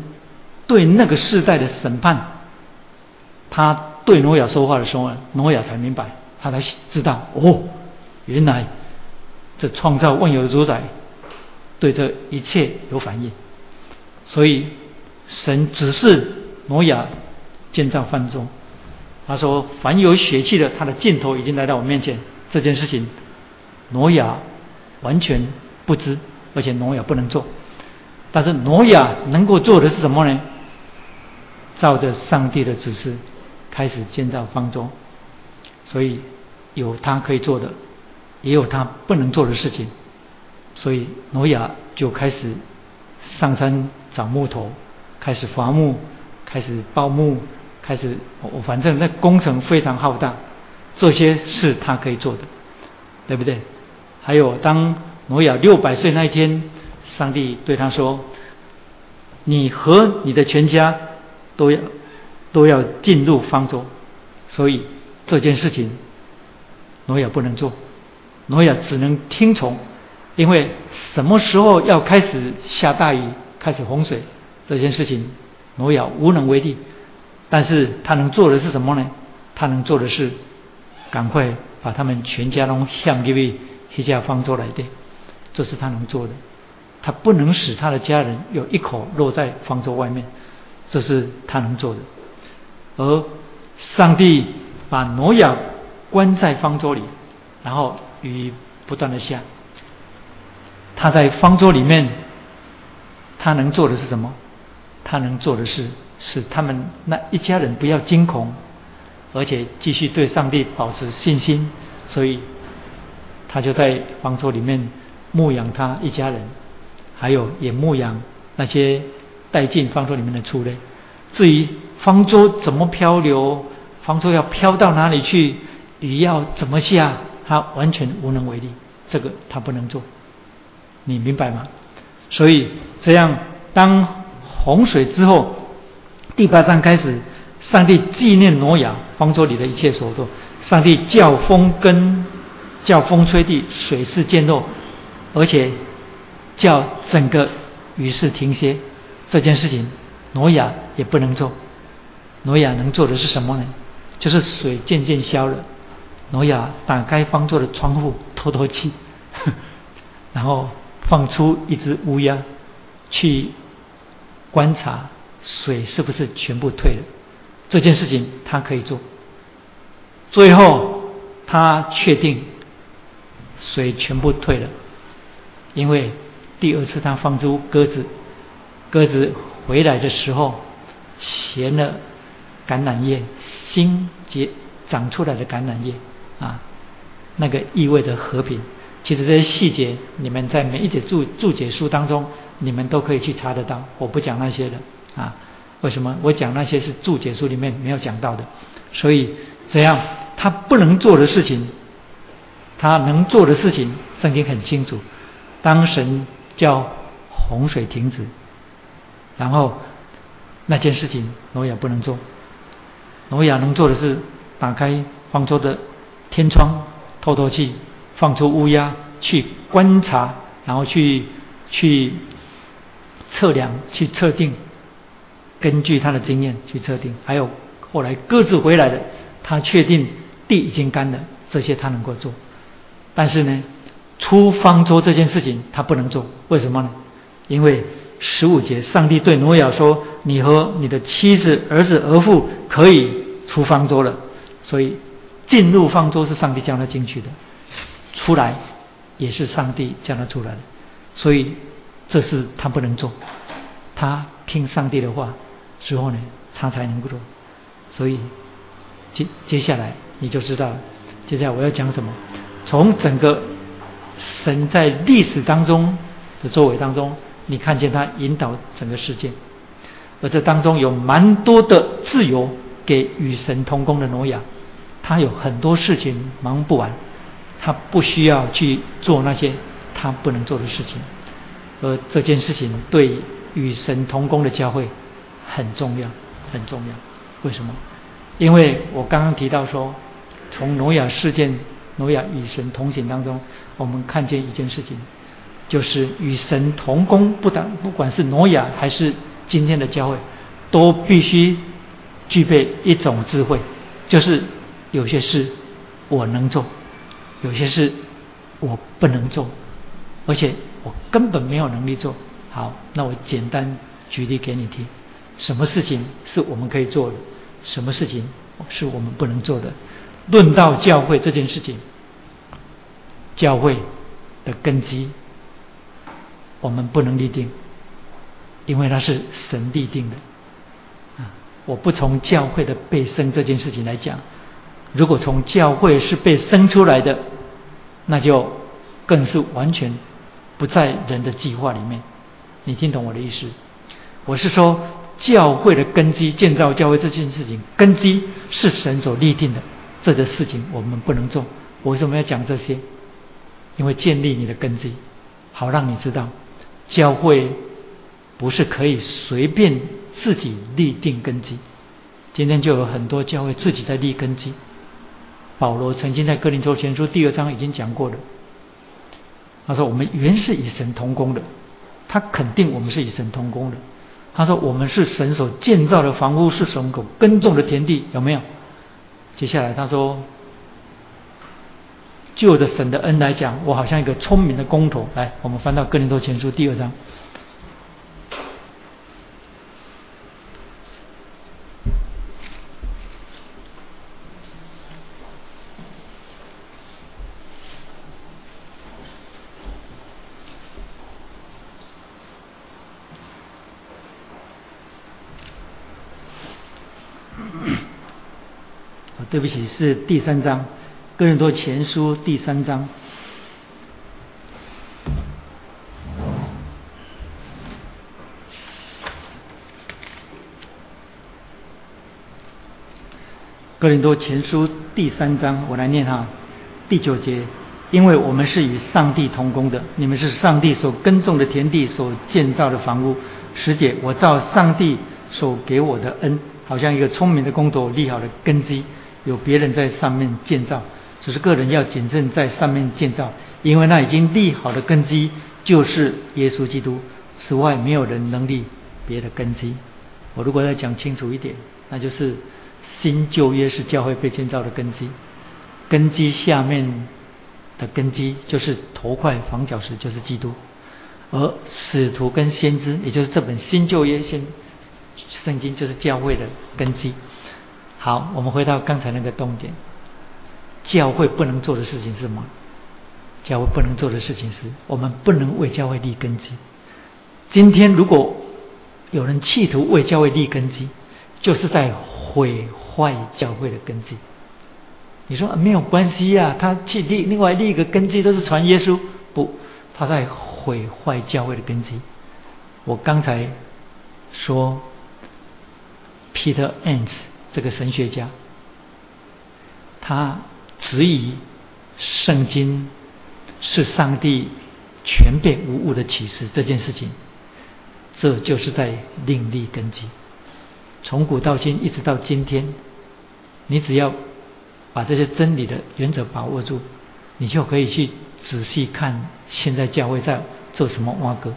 对那个世代的审判，他对挪亚说话的时候，挪亚才明白，他才知道，哦，原来这创造万有的主宰对这一切有反应。所以神指示挪亚建造方舟，他说凡有血气的，他的尽头已经来到我面前，这件事情挪亚完全不知，而且挪亚不能做。但是挪亚能够做的是什么呢？照着上帝的指示开始建造方舟，所以有他可以做的，也有他不能做的事情。所以挪亚就开始上山找木头，开始伐木，开始刨木，开始我反正那工程非常浩大，这些是他可以做的，对不对？还有当挪亚六百岁那一天，上帝对他说：“你和你的全家都要都要进入方舟。”所以这件事情挪亚不能做，挪亚只能听从，因为什么时候要开始下大雨、开始洪水这件事情，挪亚无能为力。但是他能做的是什么呢？他能做的是赶快把他们全家都向这位一家方舟来的，这是他能做的。他不能使他的家人有一口落在方舟外面，这是他能做的。而上帝把挪亚关在方舟里，然后雨不断的下，他在方舟里面他能做的是什么？他能做的是使他们那一家人不要惊恐，而且继续对上帝保持信心。所以他就在方舟里面牧养他一家人，还有也牧养那些带进方舟里面的畜类。至于方舟怎么漂流，方舟要漂到哪里去，雨要怎么下，他完全无能为力，这个他不能做，你明白吗？所以这样，当洪水之后，第八章开始，上帝纪念挪亚方舟里的一切所做。上帝叫风跟叫风吹地，水势渐弱，而且叫整个雨势停歇。这件事情挪亚也不能做，挪亚能做的是什么呢？就是水渐渐消了，挪亚打开方舟的窗户透透气，然后放出一只乌鸦去观察水是不是全部退了。这件事情他可以做。最后他确定水全部退了，因为第二次他放出鸽子，鸽子回来的时候衔了橄榄叶，新结长出来的橄榄叶啊，那个意味着和平。其实这些细节你们在每一节注注解书当中你们都可以去查得到，我不讲那些了啊。为什么我讲那些是注解书里面没有讲到的？所以这样他不能做的事情，他能做的事情圣经很清楚。当神叫洪水停止，然后那件事情挪亚不能做，挪亚能做的是打开方舟的天窗透透气，放出乌鸦去观察，然后去去测量，去测定，根据他的经验去测定。还有后来鸽子回来的，他确定地已经干了，这些他能够做。但是呢，出方舟这件事情他不能做。为什么呢？因为十五节上帝对挪亚说：“你和你的妻子、儿子、儿妇可以出方舟了。”所以进入方舟是上帝叫他进去的，出来也是上帝叫他出来的，所以这是他不能做。他听上帝的话之后呢，他才能够做。所以接接下来你就知道了，接下来我要讲什么。从整个神在历史当中的作为当中，你看见他引导整个世界，而这当中有蛮多的自由给与神同工的挪亚，他有很多事情忙不完，他不需要去做那些他不能做的事情。而这件事情对与神同工的教会很重要，很重要。为什么？因为我刚刚提到说，从挪亚事件、挪亚与神同行当中，我们看见一件事情，就是与神同工，不但不管是挪亚还是今天的教会，都必须具备一种智慧，就是有些事我能做，有些事我不能做，而且我根本没有能力做。好，那我简单举例给你听，什么事情是我们可以做的，什么事情是我们不能做的。论到教会这件事情，教会的根基，我们不能立定，因为那是神立定的。我不从教会的被生这件事情来讲，如果从教会是被生出来的，那就更是完全不在人的计划里面。你听懂我的意思？我是说教会的根基，建造教会这件事情根基是神所立定的，这个事情我们不能做。我为什么要讲这些？因为建立你的根基，好让你知道教会不是可以随便自己立定根基。今天就有很多教会自己在立根基。保罗曾经在哥林多前书第二章已经讲过了，他说我们原是与神同工的，他肯定我们是与神同工的。他说我们是神所建造的房屋，是神所耕种的田地，有没有？接下来他说，就着神的恩来讲，我好像一个聪明的工头。来，我们翻到哥林多前书第二章，对不起，是第三章，哥林多前书第三章。哥林多前书第三章，我来念哈，第九节，因为我们是与上帝同工的，你们是上帝所耕种的田地，所建造的房屋。十节，我照上帝所给我的恩，好像一个聪明的工头立好了根基。有别人在上面建造，只是个人要谨慎在上面建造，因为那已经立好的根基就是耶稣基督，此外没有人能立别的根基。我如果再讲清楚一点，那就是新旧约是教会被建造的根基，根基下面的根基就是头块房角石，就是基督。而使徒跟先知，也就是这本新旧约先圣经，就是教会的根基。好，我们回到刚才那个重点，教会不能做的事情是什么？教会不能做的事情是我们不能为教会立根基。今天如果有人企图为教会立根基，就是在毁坏教会的根基。你说、啊、没有关系啊，他去立另外立一个根基都是传耶稣，不，他在毁坏教会的根基。我刚才说 Peter Enns这个神学家，他质疑圣经是上帝全备无误的启示这件事情，这就是在另立根基。从古到今一直到今天，你只要把这些真理的原则把握住，你就可以去仔细看现在教会在做什么挖格，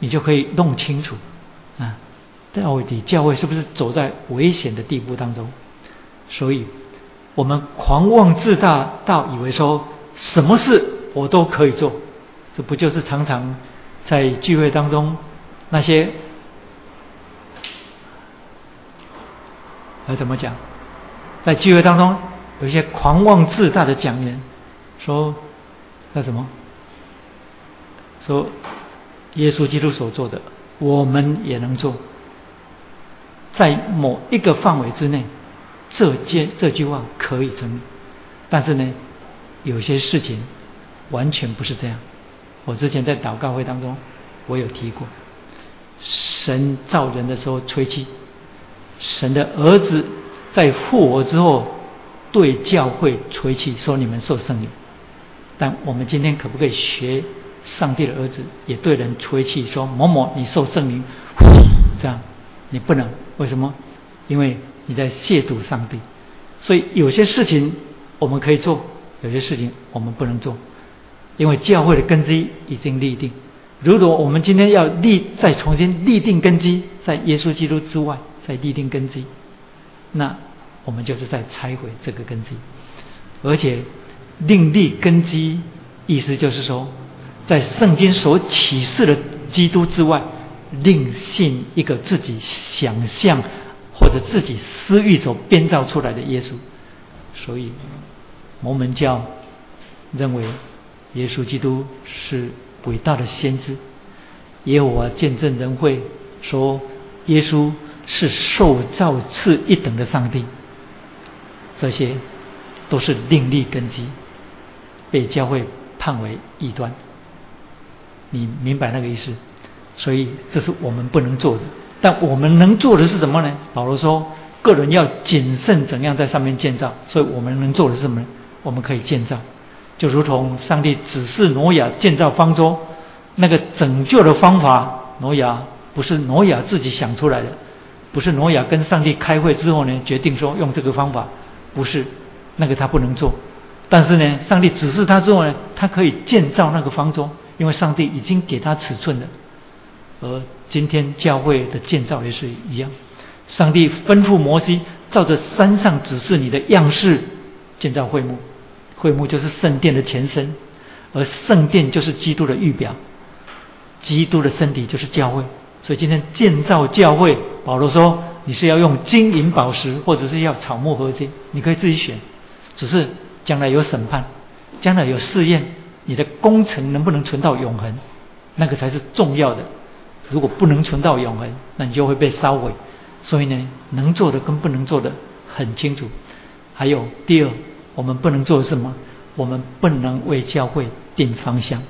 你就可以弄清楚啊，到底教会是不是走在危险的地步当中。所以我们狂妄自大到以为说什么事我都可以做，这不就是常常在聚会当中那些还怎么讲，在聚会当中有一些狂妄自大的讲员说那什么，说耶稣基督所做的我们也能做，在某一个范围之内，这件这句话可以成立。但是呢，有些事情完全不是这样。我之前在祷告会当中，我有提过，神造人的时候吹气，神的儿子在复活之后对教会吹气，说你们受圣灵。但我们今天可不可以学上帝的儿子，也对人吹气，说某某你受圣灵，这样？你不能，为什么？因为你在亵渎上帝。所以有些事情我们可以做，有些事情我们不能做，因为教会的根基已经立定。如果我们今天要立再重新立定根基，在耶稣基督之外再立定根基，那我们就是在拆毁这个根基。而且另立根基意思就是说，在圣经所启示的基督之外，另信一个自己想象或者自己私欲所编造出来的耶稣。所以摩门教认为耶稣基督是伟大的先知，耶和华见证人会说耶稣是受造次一等的上帝，这些都是另立根基，被教会判为异端。你明白那个意思？所以这是我们不能做的，但我们能做的是什么呢？保罗说个人要谨慎怎样在上面建造，所以我们能做的是什么呢？我们可以建造，就如同上帝指示挪亚建造方舟，那个拯救的方法挪亚不是挪亚自己想出来的，不是挪亚跟上帝开会之后呢决定说用这个方法，不是，那个他不能做，但是呢上帝指示他之后呢，他可以建造那个方舟，因为上帝已经给他尺寸了。而今天教会的建造也是一样，上帝吩咐摩西照着山上指示你的样式建造会幕，会幕就是圣殿的前身，而圣殿就是基督的预表，基督的身体就是教会。所以今天建造教会，保罗说你是要用金银宝石，或者是要草木合金，你可以自己选，只是将来有审判，将来有试验，你的工程能不能存到永恒，那个才是重要的。如果不能存到永恒，那你就会被烧毁。所以呢，能做的跟不能做的很清楚。还有第二，我们不能做的是什么？我们不能为教会定方向。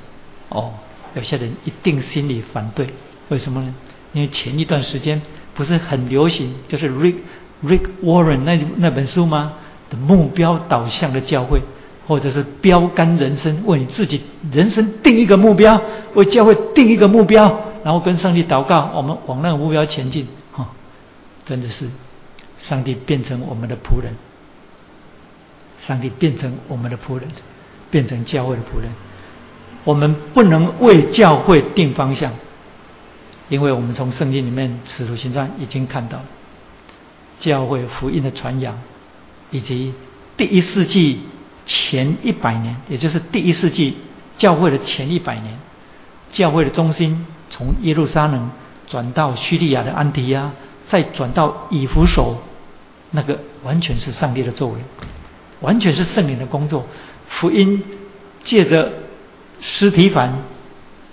哦，有些人一定心里反对，为什么呢？因为前一段时间不是很流行，就是 Rick Rick Warren 那那本书吗？的目标导向的教会，或者是标杆人生，为你自己人生定一个目标，为教会定一个目标，然后跟上帝祷告，我们往那个目标前进。哈、哦，真的是上帝变成我们的仆人，上帝变成我们的仆人，变成教会的仆人。我们不能为教会定方向，因为我们从圣经里面《使徒行传》已经看到了，教会福音的传扬，以及第一世纪前一百年，也就是第一世纪教会的前一百年，教会的中心从耶路撒冷转到叙利亚的安提亚，再转到以弗所，那个完全是上帝的作为，完全是圣灵的工作。福音借着司提反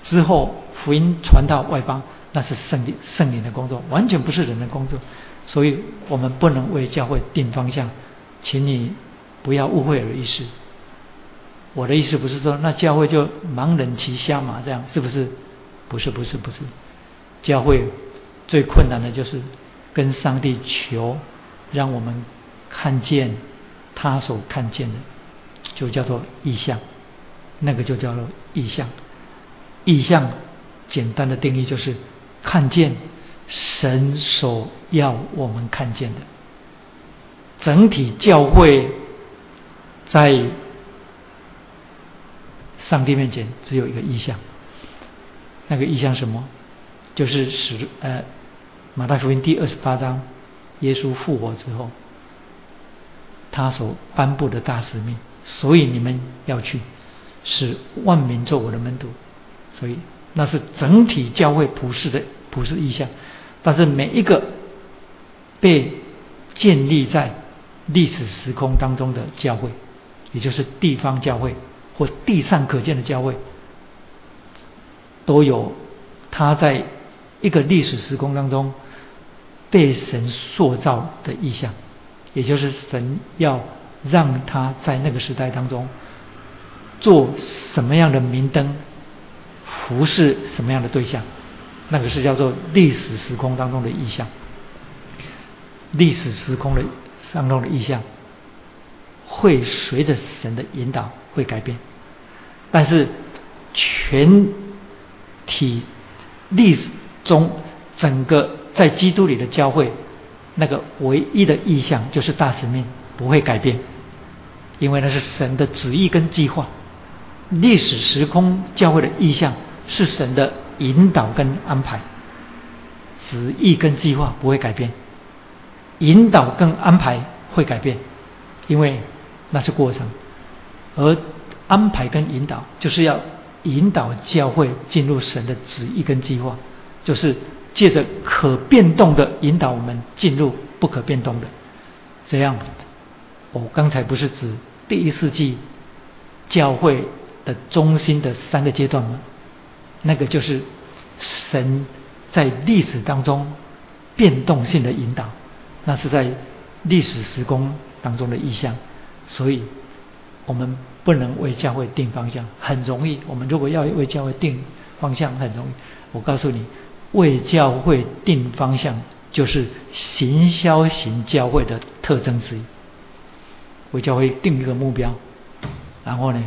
之后，福音传到外邦，那是圣灵圣灵的工作，完全不是人的工作。所以我们不能为教会定方向，请你不要误会我的意思。我的意思不是说那教会就盲人骑瞎马这样，是不是？不是不是不是，教会最困难的就是跟上帝求，让我们看见他所看见的，就叫做异象，那个就叫做异象。异象简单的定义就是看见神所要我们看见的。整体教会在上帝面前只有一个意象，那个意象什么？就是使呃马太福音第二十八章，耶稣复活之后，他所颁布的大使命，所以你们要去，使万民做我的门徒。所以那是整体教会普世的普世意象，但是每一个被建立在历史时空当中的教会，也就是地方教会或地上可见的教会，都有它在一个历史时空当中被神塑造的意象，也就是神要让它在那个时代当中做什么样的明灯，服侍什么样的对象，那个是叫做历史时空当中的意象。历史时空的当中的意象会随着神的引导会改变，但是全体历史中整个在基督里的教会，那个唯一的意象就是大使命不会改变，因为那是神的旨意跟计划。历史时空教会的意象是神的引导跟安排，旨意跟计划不会改变，引导跟安排会改变，因为那是过程，而安排跟引导就是要引导教会进入神的旨意跟计划，就是借着可变动的引导我们进入不可变动的。这样我刚才不是指第一世纪教会的中心的三个阶段吗？那个就是神在历史当中变动性的引导，那是在历史时空当中的意象，所以我们不能为教会定方向，很容易。我们如果要为教会定方向，很容易。我告诉你，为教会定方向就是行销型教会的特征之一。为教会定一个目标，然后呢，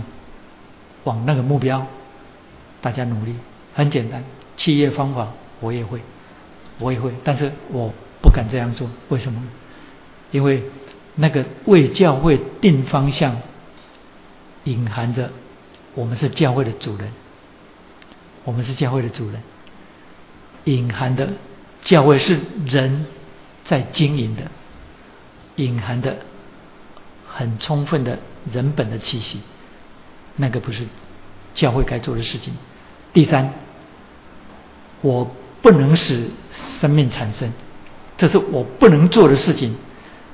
往那个目标大家努力，很简单。企业方法我也会，我也会，但是我不敢这样做。为什么？因为那个为教会定方向隐含着我们是教会的主人，我们是教会的主人，隐含的教会是人在经营的，隐含的很充分的人本的气息，那个不是教会该做的事情。第三，我不能使生命产生，这是我不能做的事情。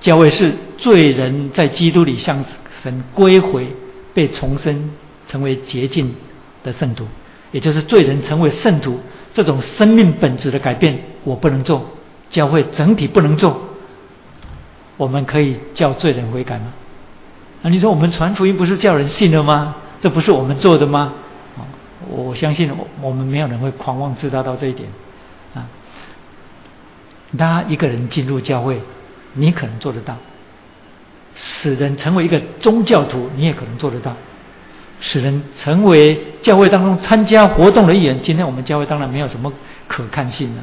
教会是罪人在基督里向神归回，被重生成为洁净的圣徒，也就是罪人成为圣徒，这种生命本质的改变我不能做，教会整体不能做。我们可以叫罪人悔改吗？啊，你说我们传福音不是叫人信了吗？这不是我们做的吗？我相信我们没有人会狂妄自大到这一点啊。拉一个人进入教会你可能做得到，使人成为一个宗教徒你也可能做得到，使人成为教会当中参加活动的一员。今天我们教会当然没有什么可看性啊，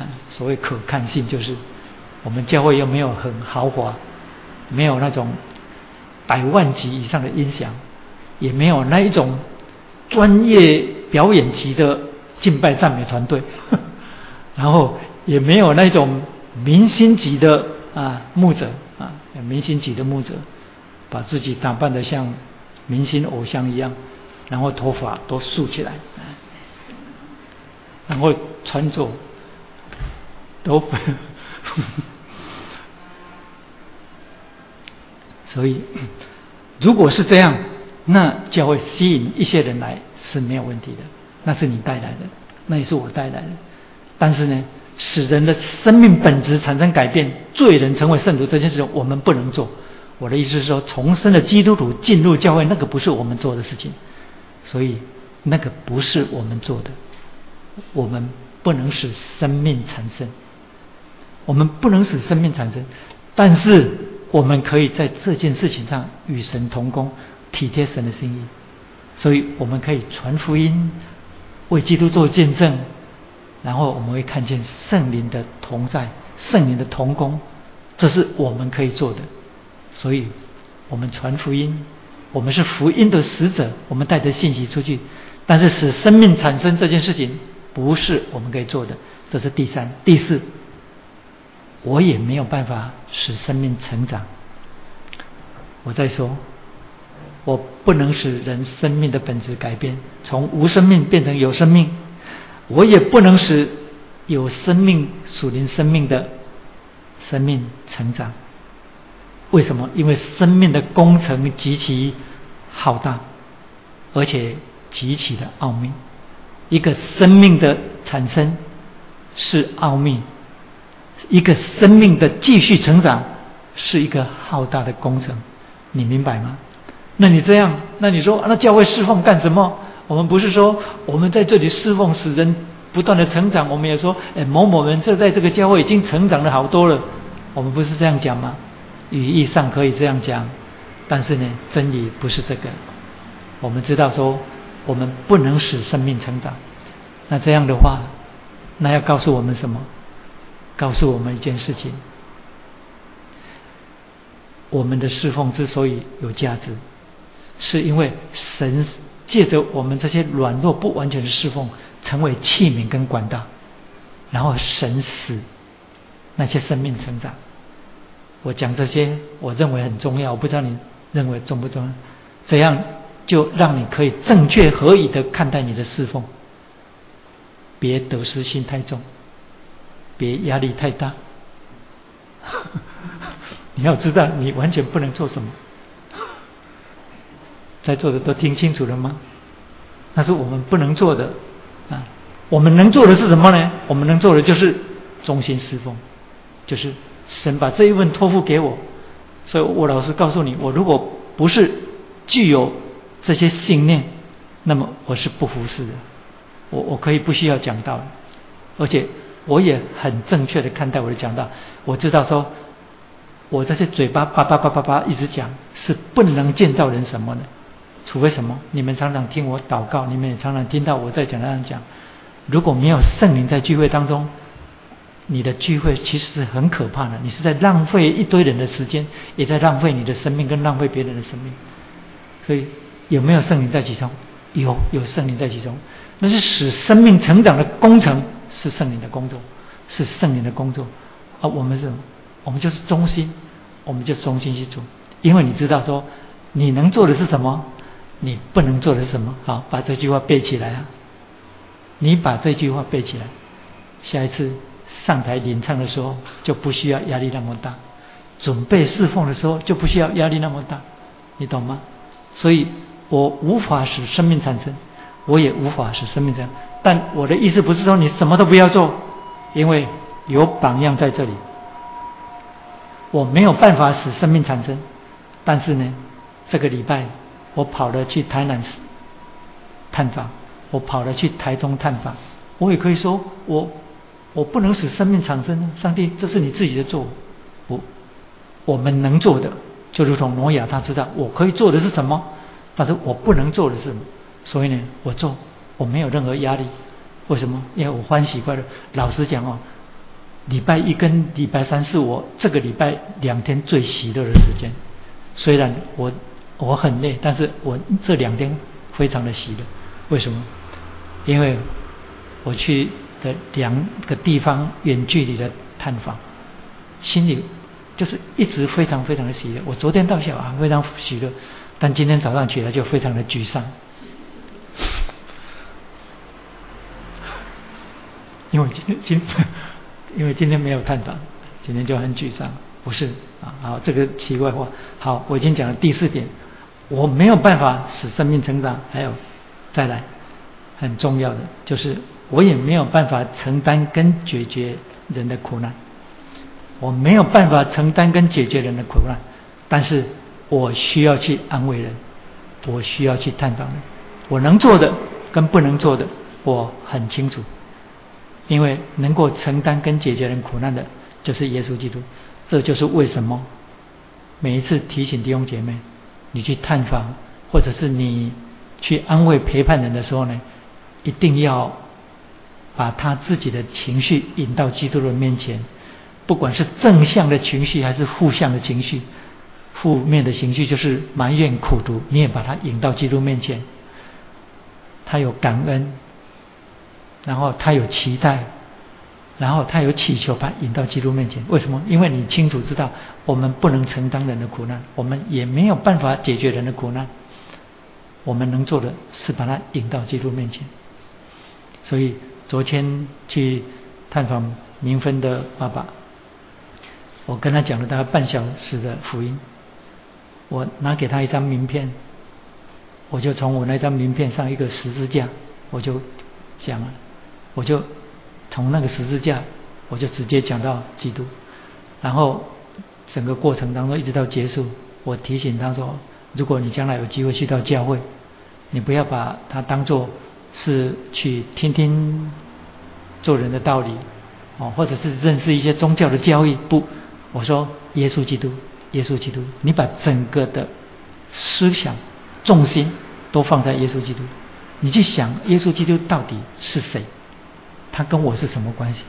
啊所谓可看性就是我们教会又没有很豪华，没有那种百万级以上的音响，也没有那一种专业表演级的敬拜赞美团队，然后也没有那种明星级的啊牧者啊，明星级的牧者把自己打扮得像明星偶像一样，然后头发都竖起来，然后穿着都所以如果是这样，那教会吸引一些人来是没有问题的，那是你带来的，那也是我带来的。但是呢，使人的生命本质产生改变，罪人成为圣徒这件事情我们不能做。我的意思是说，重生的基督徒进入教会，那个不是我们做的事情，所以那个不是我们做的。我们不能使生命产生，我们不能使生命产生，但是我们可以在这件事情上与神同工，体贴神的心意，所以我们可以传福音，为基督做见证，然后我们会看见圣灵的同在，圣灵的同工，这是我们可以做的。所以我们传福音，我们是福音的使者，我们带着信息出去，但是使生命产生这件事情不是我们可以做的，这是第三。第四，我也没有办法使生命成长。我再说，我不能使人生命的本质改变，从无生命变成有生命，我也不能使有生命属灵生命的生命成长。为什么？因为生命的工程极其浩大，而且极其的奥秘。一个生命的产生是奥秘，一个生命的继续成长是一个浩大的工程，你明白吗？那你这样，那你说那教会侍奉干什么？我们不是说我们在这里侍奉使人不断的成长，我们也说哎，某某人这在这个教会已经成长了好多了，我们不是这样讲吗？语义上可以这样讲，但是呢，真理不是这个。我们知道说我们不能使生命成长，那这样的话，那要告诉我们什么？告诉我们一件事情，我们的侍奉之所以有价值，是因为神借着我们这些软弱不完全的侍奉成为器皿跟管道，然后神使那些生命成长。我讲这些我认为很重要，我不知道你认为重不重要，这样就让你可以正确合理的看待你的侍奉，别得失心太重，别压力太大你要知道你完全不能做什么，在座的都听清楚了吗？那是我们不能做的啊！我们能做的是什么呢？我们能做的就是忠心侍奉，就是神把这一份托付给我，所以我老实告诉你，我如果不是具有这些信念，那么我是不服侍的。我我可以不需要讲道，而且我也很正确的看待我的讲道。我知道说，我这些嘴巴叭叭叭叭叭一直讲，是不能建造人什么的。除非什么，你们常常听我祷告，你们也常常听到我在讲台讲。如果没有圣灵在聚会当中，你的聚会其实是很可怕的，你是在浪费一堆人的时间，也在浪费你的生命，跟浪费别人的生命。所以有没有圣灵在其中？有，有圣灵在其中，那是使生命成长的工程，是圣灵的工作，是圣灵的工作啊！我们是，我们就是忠心，我们就忠心去做，因为你知道说你能做的是什么，你不能做的是什么。好，把这句话背起来啊！你把这句话背起来，下一次上台领唱的时候就不需要压力那么大，准备侍奉的时候就不需要压力那么大，你懂吗？所以我无法使生命产生，我也无法使生命产生。但我的意思不是说你什么都不要做，因为有榜样在这里。我没有办法使生命产生，但是呢，这个礼拜我跑了去台南探访，我跑了去台中探访，我也可以说我我不能使生命产生，上帝，这是你自己的做。我我们能做的，就如同挪亚他知道我可以做的是什么，但是我不能做的是什么，所以呢，我做，我没有任何压力。为什么？因为我欢喜快乐。老实讲哦，礼拜一跟礼拜三是我这个礼拜两天最喜乐的时间。虽然我我很累，但是我这两天非常的喜乐。为什么？因为我去的两个地方远距离的探访，心里就是一直非常非常的喜乐。我昨天到下午啊非常喜乐，但今天早上起来就非常的沮丧，因为今天今因为今天没有探访，今天就很沮丧。不是啊，好，这个奇怪话。好，我已经讲了第四点，我没有办法使生命成长。还有再来很重要的就是，我也没有办法承担跟解决人的苦难。我没有办法承担跟解决人的苦难，但是我需要去安慰人，我需要去探访人。我能做的跟不能做的我很清楚，因为能够承担跟解决人苦难的就是耶稣基督。这就是为什么每一次提醒弟兄姐妹，你去探访或者是你去安慰陪伴人的时候呢，一定要把他自己的情绪引到基督的面前，不管是正向的情绪还是负向的情绪，负面的情绪就是埋怨苦毒，你也把它引到基督面前。他有感恩，然后他有期待，然后他有祈求，把它引到基督面前。为什么？因为你清楚知道我们不能承担人的苦难，我们也没有办法解决人的苦难，我们能做的是把它引到基督面前。所以昨天去探访明芬的爸爸，我跟他讲了大概半小时的福音，我拿给他一张名片，我就从我那张名片上一个十字架，我就讲了，我就从那个十字架我就直接讲到基督，然后整个过程当中一直到结束，我提醒他说，如果你将来有机会去到教会，你不要把它当作是去听听做人的道理哦，或者是认识一些宗教的教义，不，我说耶稣基督，耶稣基督，你把整个的思想重心都放在耶稣基督，你去想耶稣基督到底是谁，他跟我是什么关系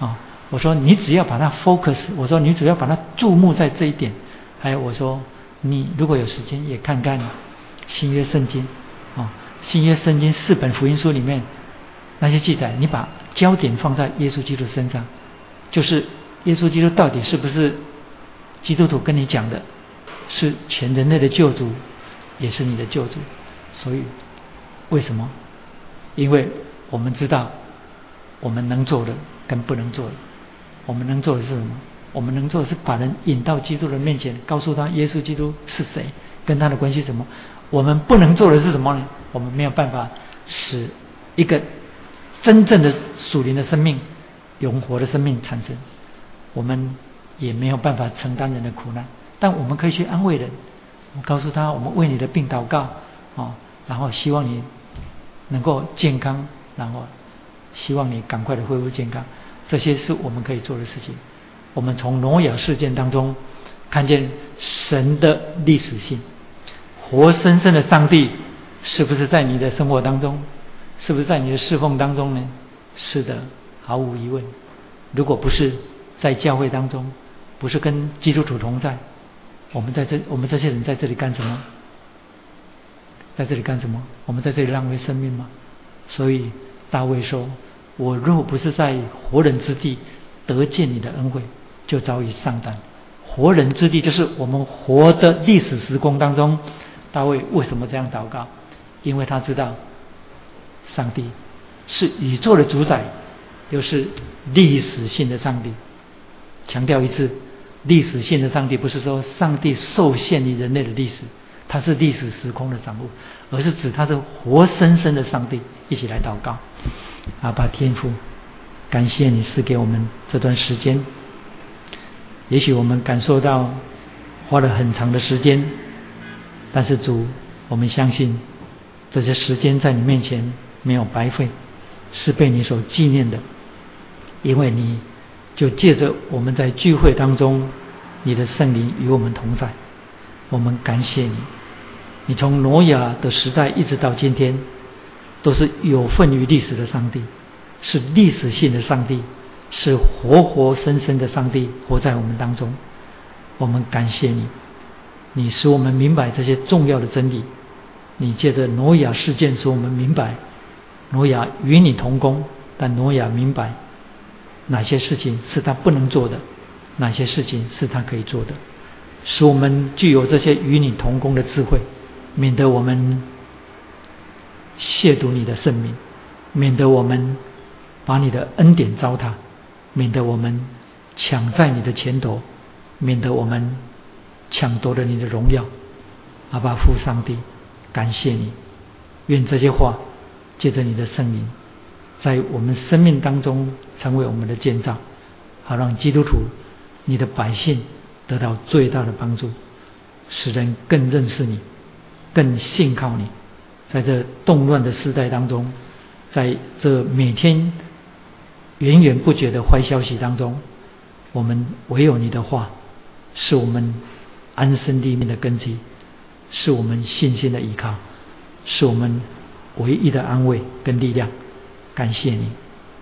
啊、哦？我说你只要把它 focus， 我说你只要把它注目在这一点。还有我说你如果有时间也看看新约圣经啊、哦，新约圣经四本福音书里面那些记载，你把焦点放在耶稣基督身上，就是耶稣基督到底是不是基督徒跟你讲的是全人类的救主，也是你的救主。所以为什么？因为我们知道我们能做的跟不能做的，我们能做的是什么？我们能做的是把人引到基督的面前，告诉他耶稣基督是谁，跟他的关系是什么。我们不能做的是什么呢？我们没有办法使一个真正的属灵的生命、永活的生命产生，我们也没有办法承担人的苦难，但我们可以去安慰人，我们告诉他我们为你的病祷告、哦、然后希望你能够健康，然后希望你赶快的恢复健康，这些是我们可以做的事情。我们从挪亚事件当中看见神的历史性，活生生的上帝是不是在你的生活当中，是不是在你的侍奉当中呢？是的，毫无疑问。如果不是在教会当中，不是跟基督徒同在，我们在这我们这些人在这里干什么？在这里干什么？我们在这里浪费生命吗？所以大卫说，我若不是在活人之地得见你的恩惠，就早已上当。活人之地就是我们活的历史时空当中，大卫为什么这样祷告？因为他知道上帝是宇宙的主宰，又是历史性的上帝。强调一次，历史性的上帝不是说上帝受限于人类的历史，他是历史时空的掌握，而是指他是活生生的上帝。一起来祷告。阿爸天父，感谢你赐给我们这段时间，也许我们感受到花了很长的时间，但是主，我们相信这些时间在你面前没有白费，是被你所纪念的，因为你就借着我们在聚会当中，你的圣灵与我们同在。我们感谢你，你从挪亚的时代一直到今天，都是有份于历史的上帝，是历史性的上帝，是活活生生的上帝活在我们当中。我们感谢你，你使我们明白这些重要的真理，你借着挪亚事件使我们明白，挪亚与你同工，但挪亚明白哪些事情是他不能做的，哪些事情是他可以做的，使我们具有这些与你同工的智慧，免得我们亵渎你的圣名，免得我们把你的恩典糟蹋，免得我们抢在你的前头，免得我们抢夺了你的荣耀。阿爸父上帝，感谢你，愿这些话借着你的圣灵在我们生命当中成为我们的建造，好让基督徒你的百姓得到最大的帮助，使人更认识你，更信靠你。在这动乱的时代当中，在这每天源源不绝的坏消息当中，我们唯有你的话是我们安身立命的根基，是我们信心的依靠，是我们唯一的安慰跟力量。感谢你，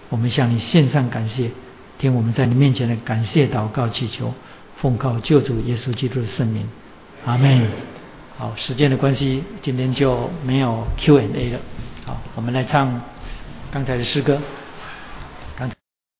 我们向你献上感谢，听我们在你面前的感谢祷告祈求，奉靠救主耶稣基督的圣名，阿们。好，时间的关系，今天就没有 Q and A 了。好，我们来唱刚才的诗歌。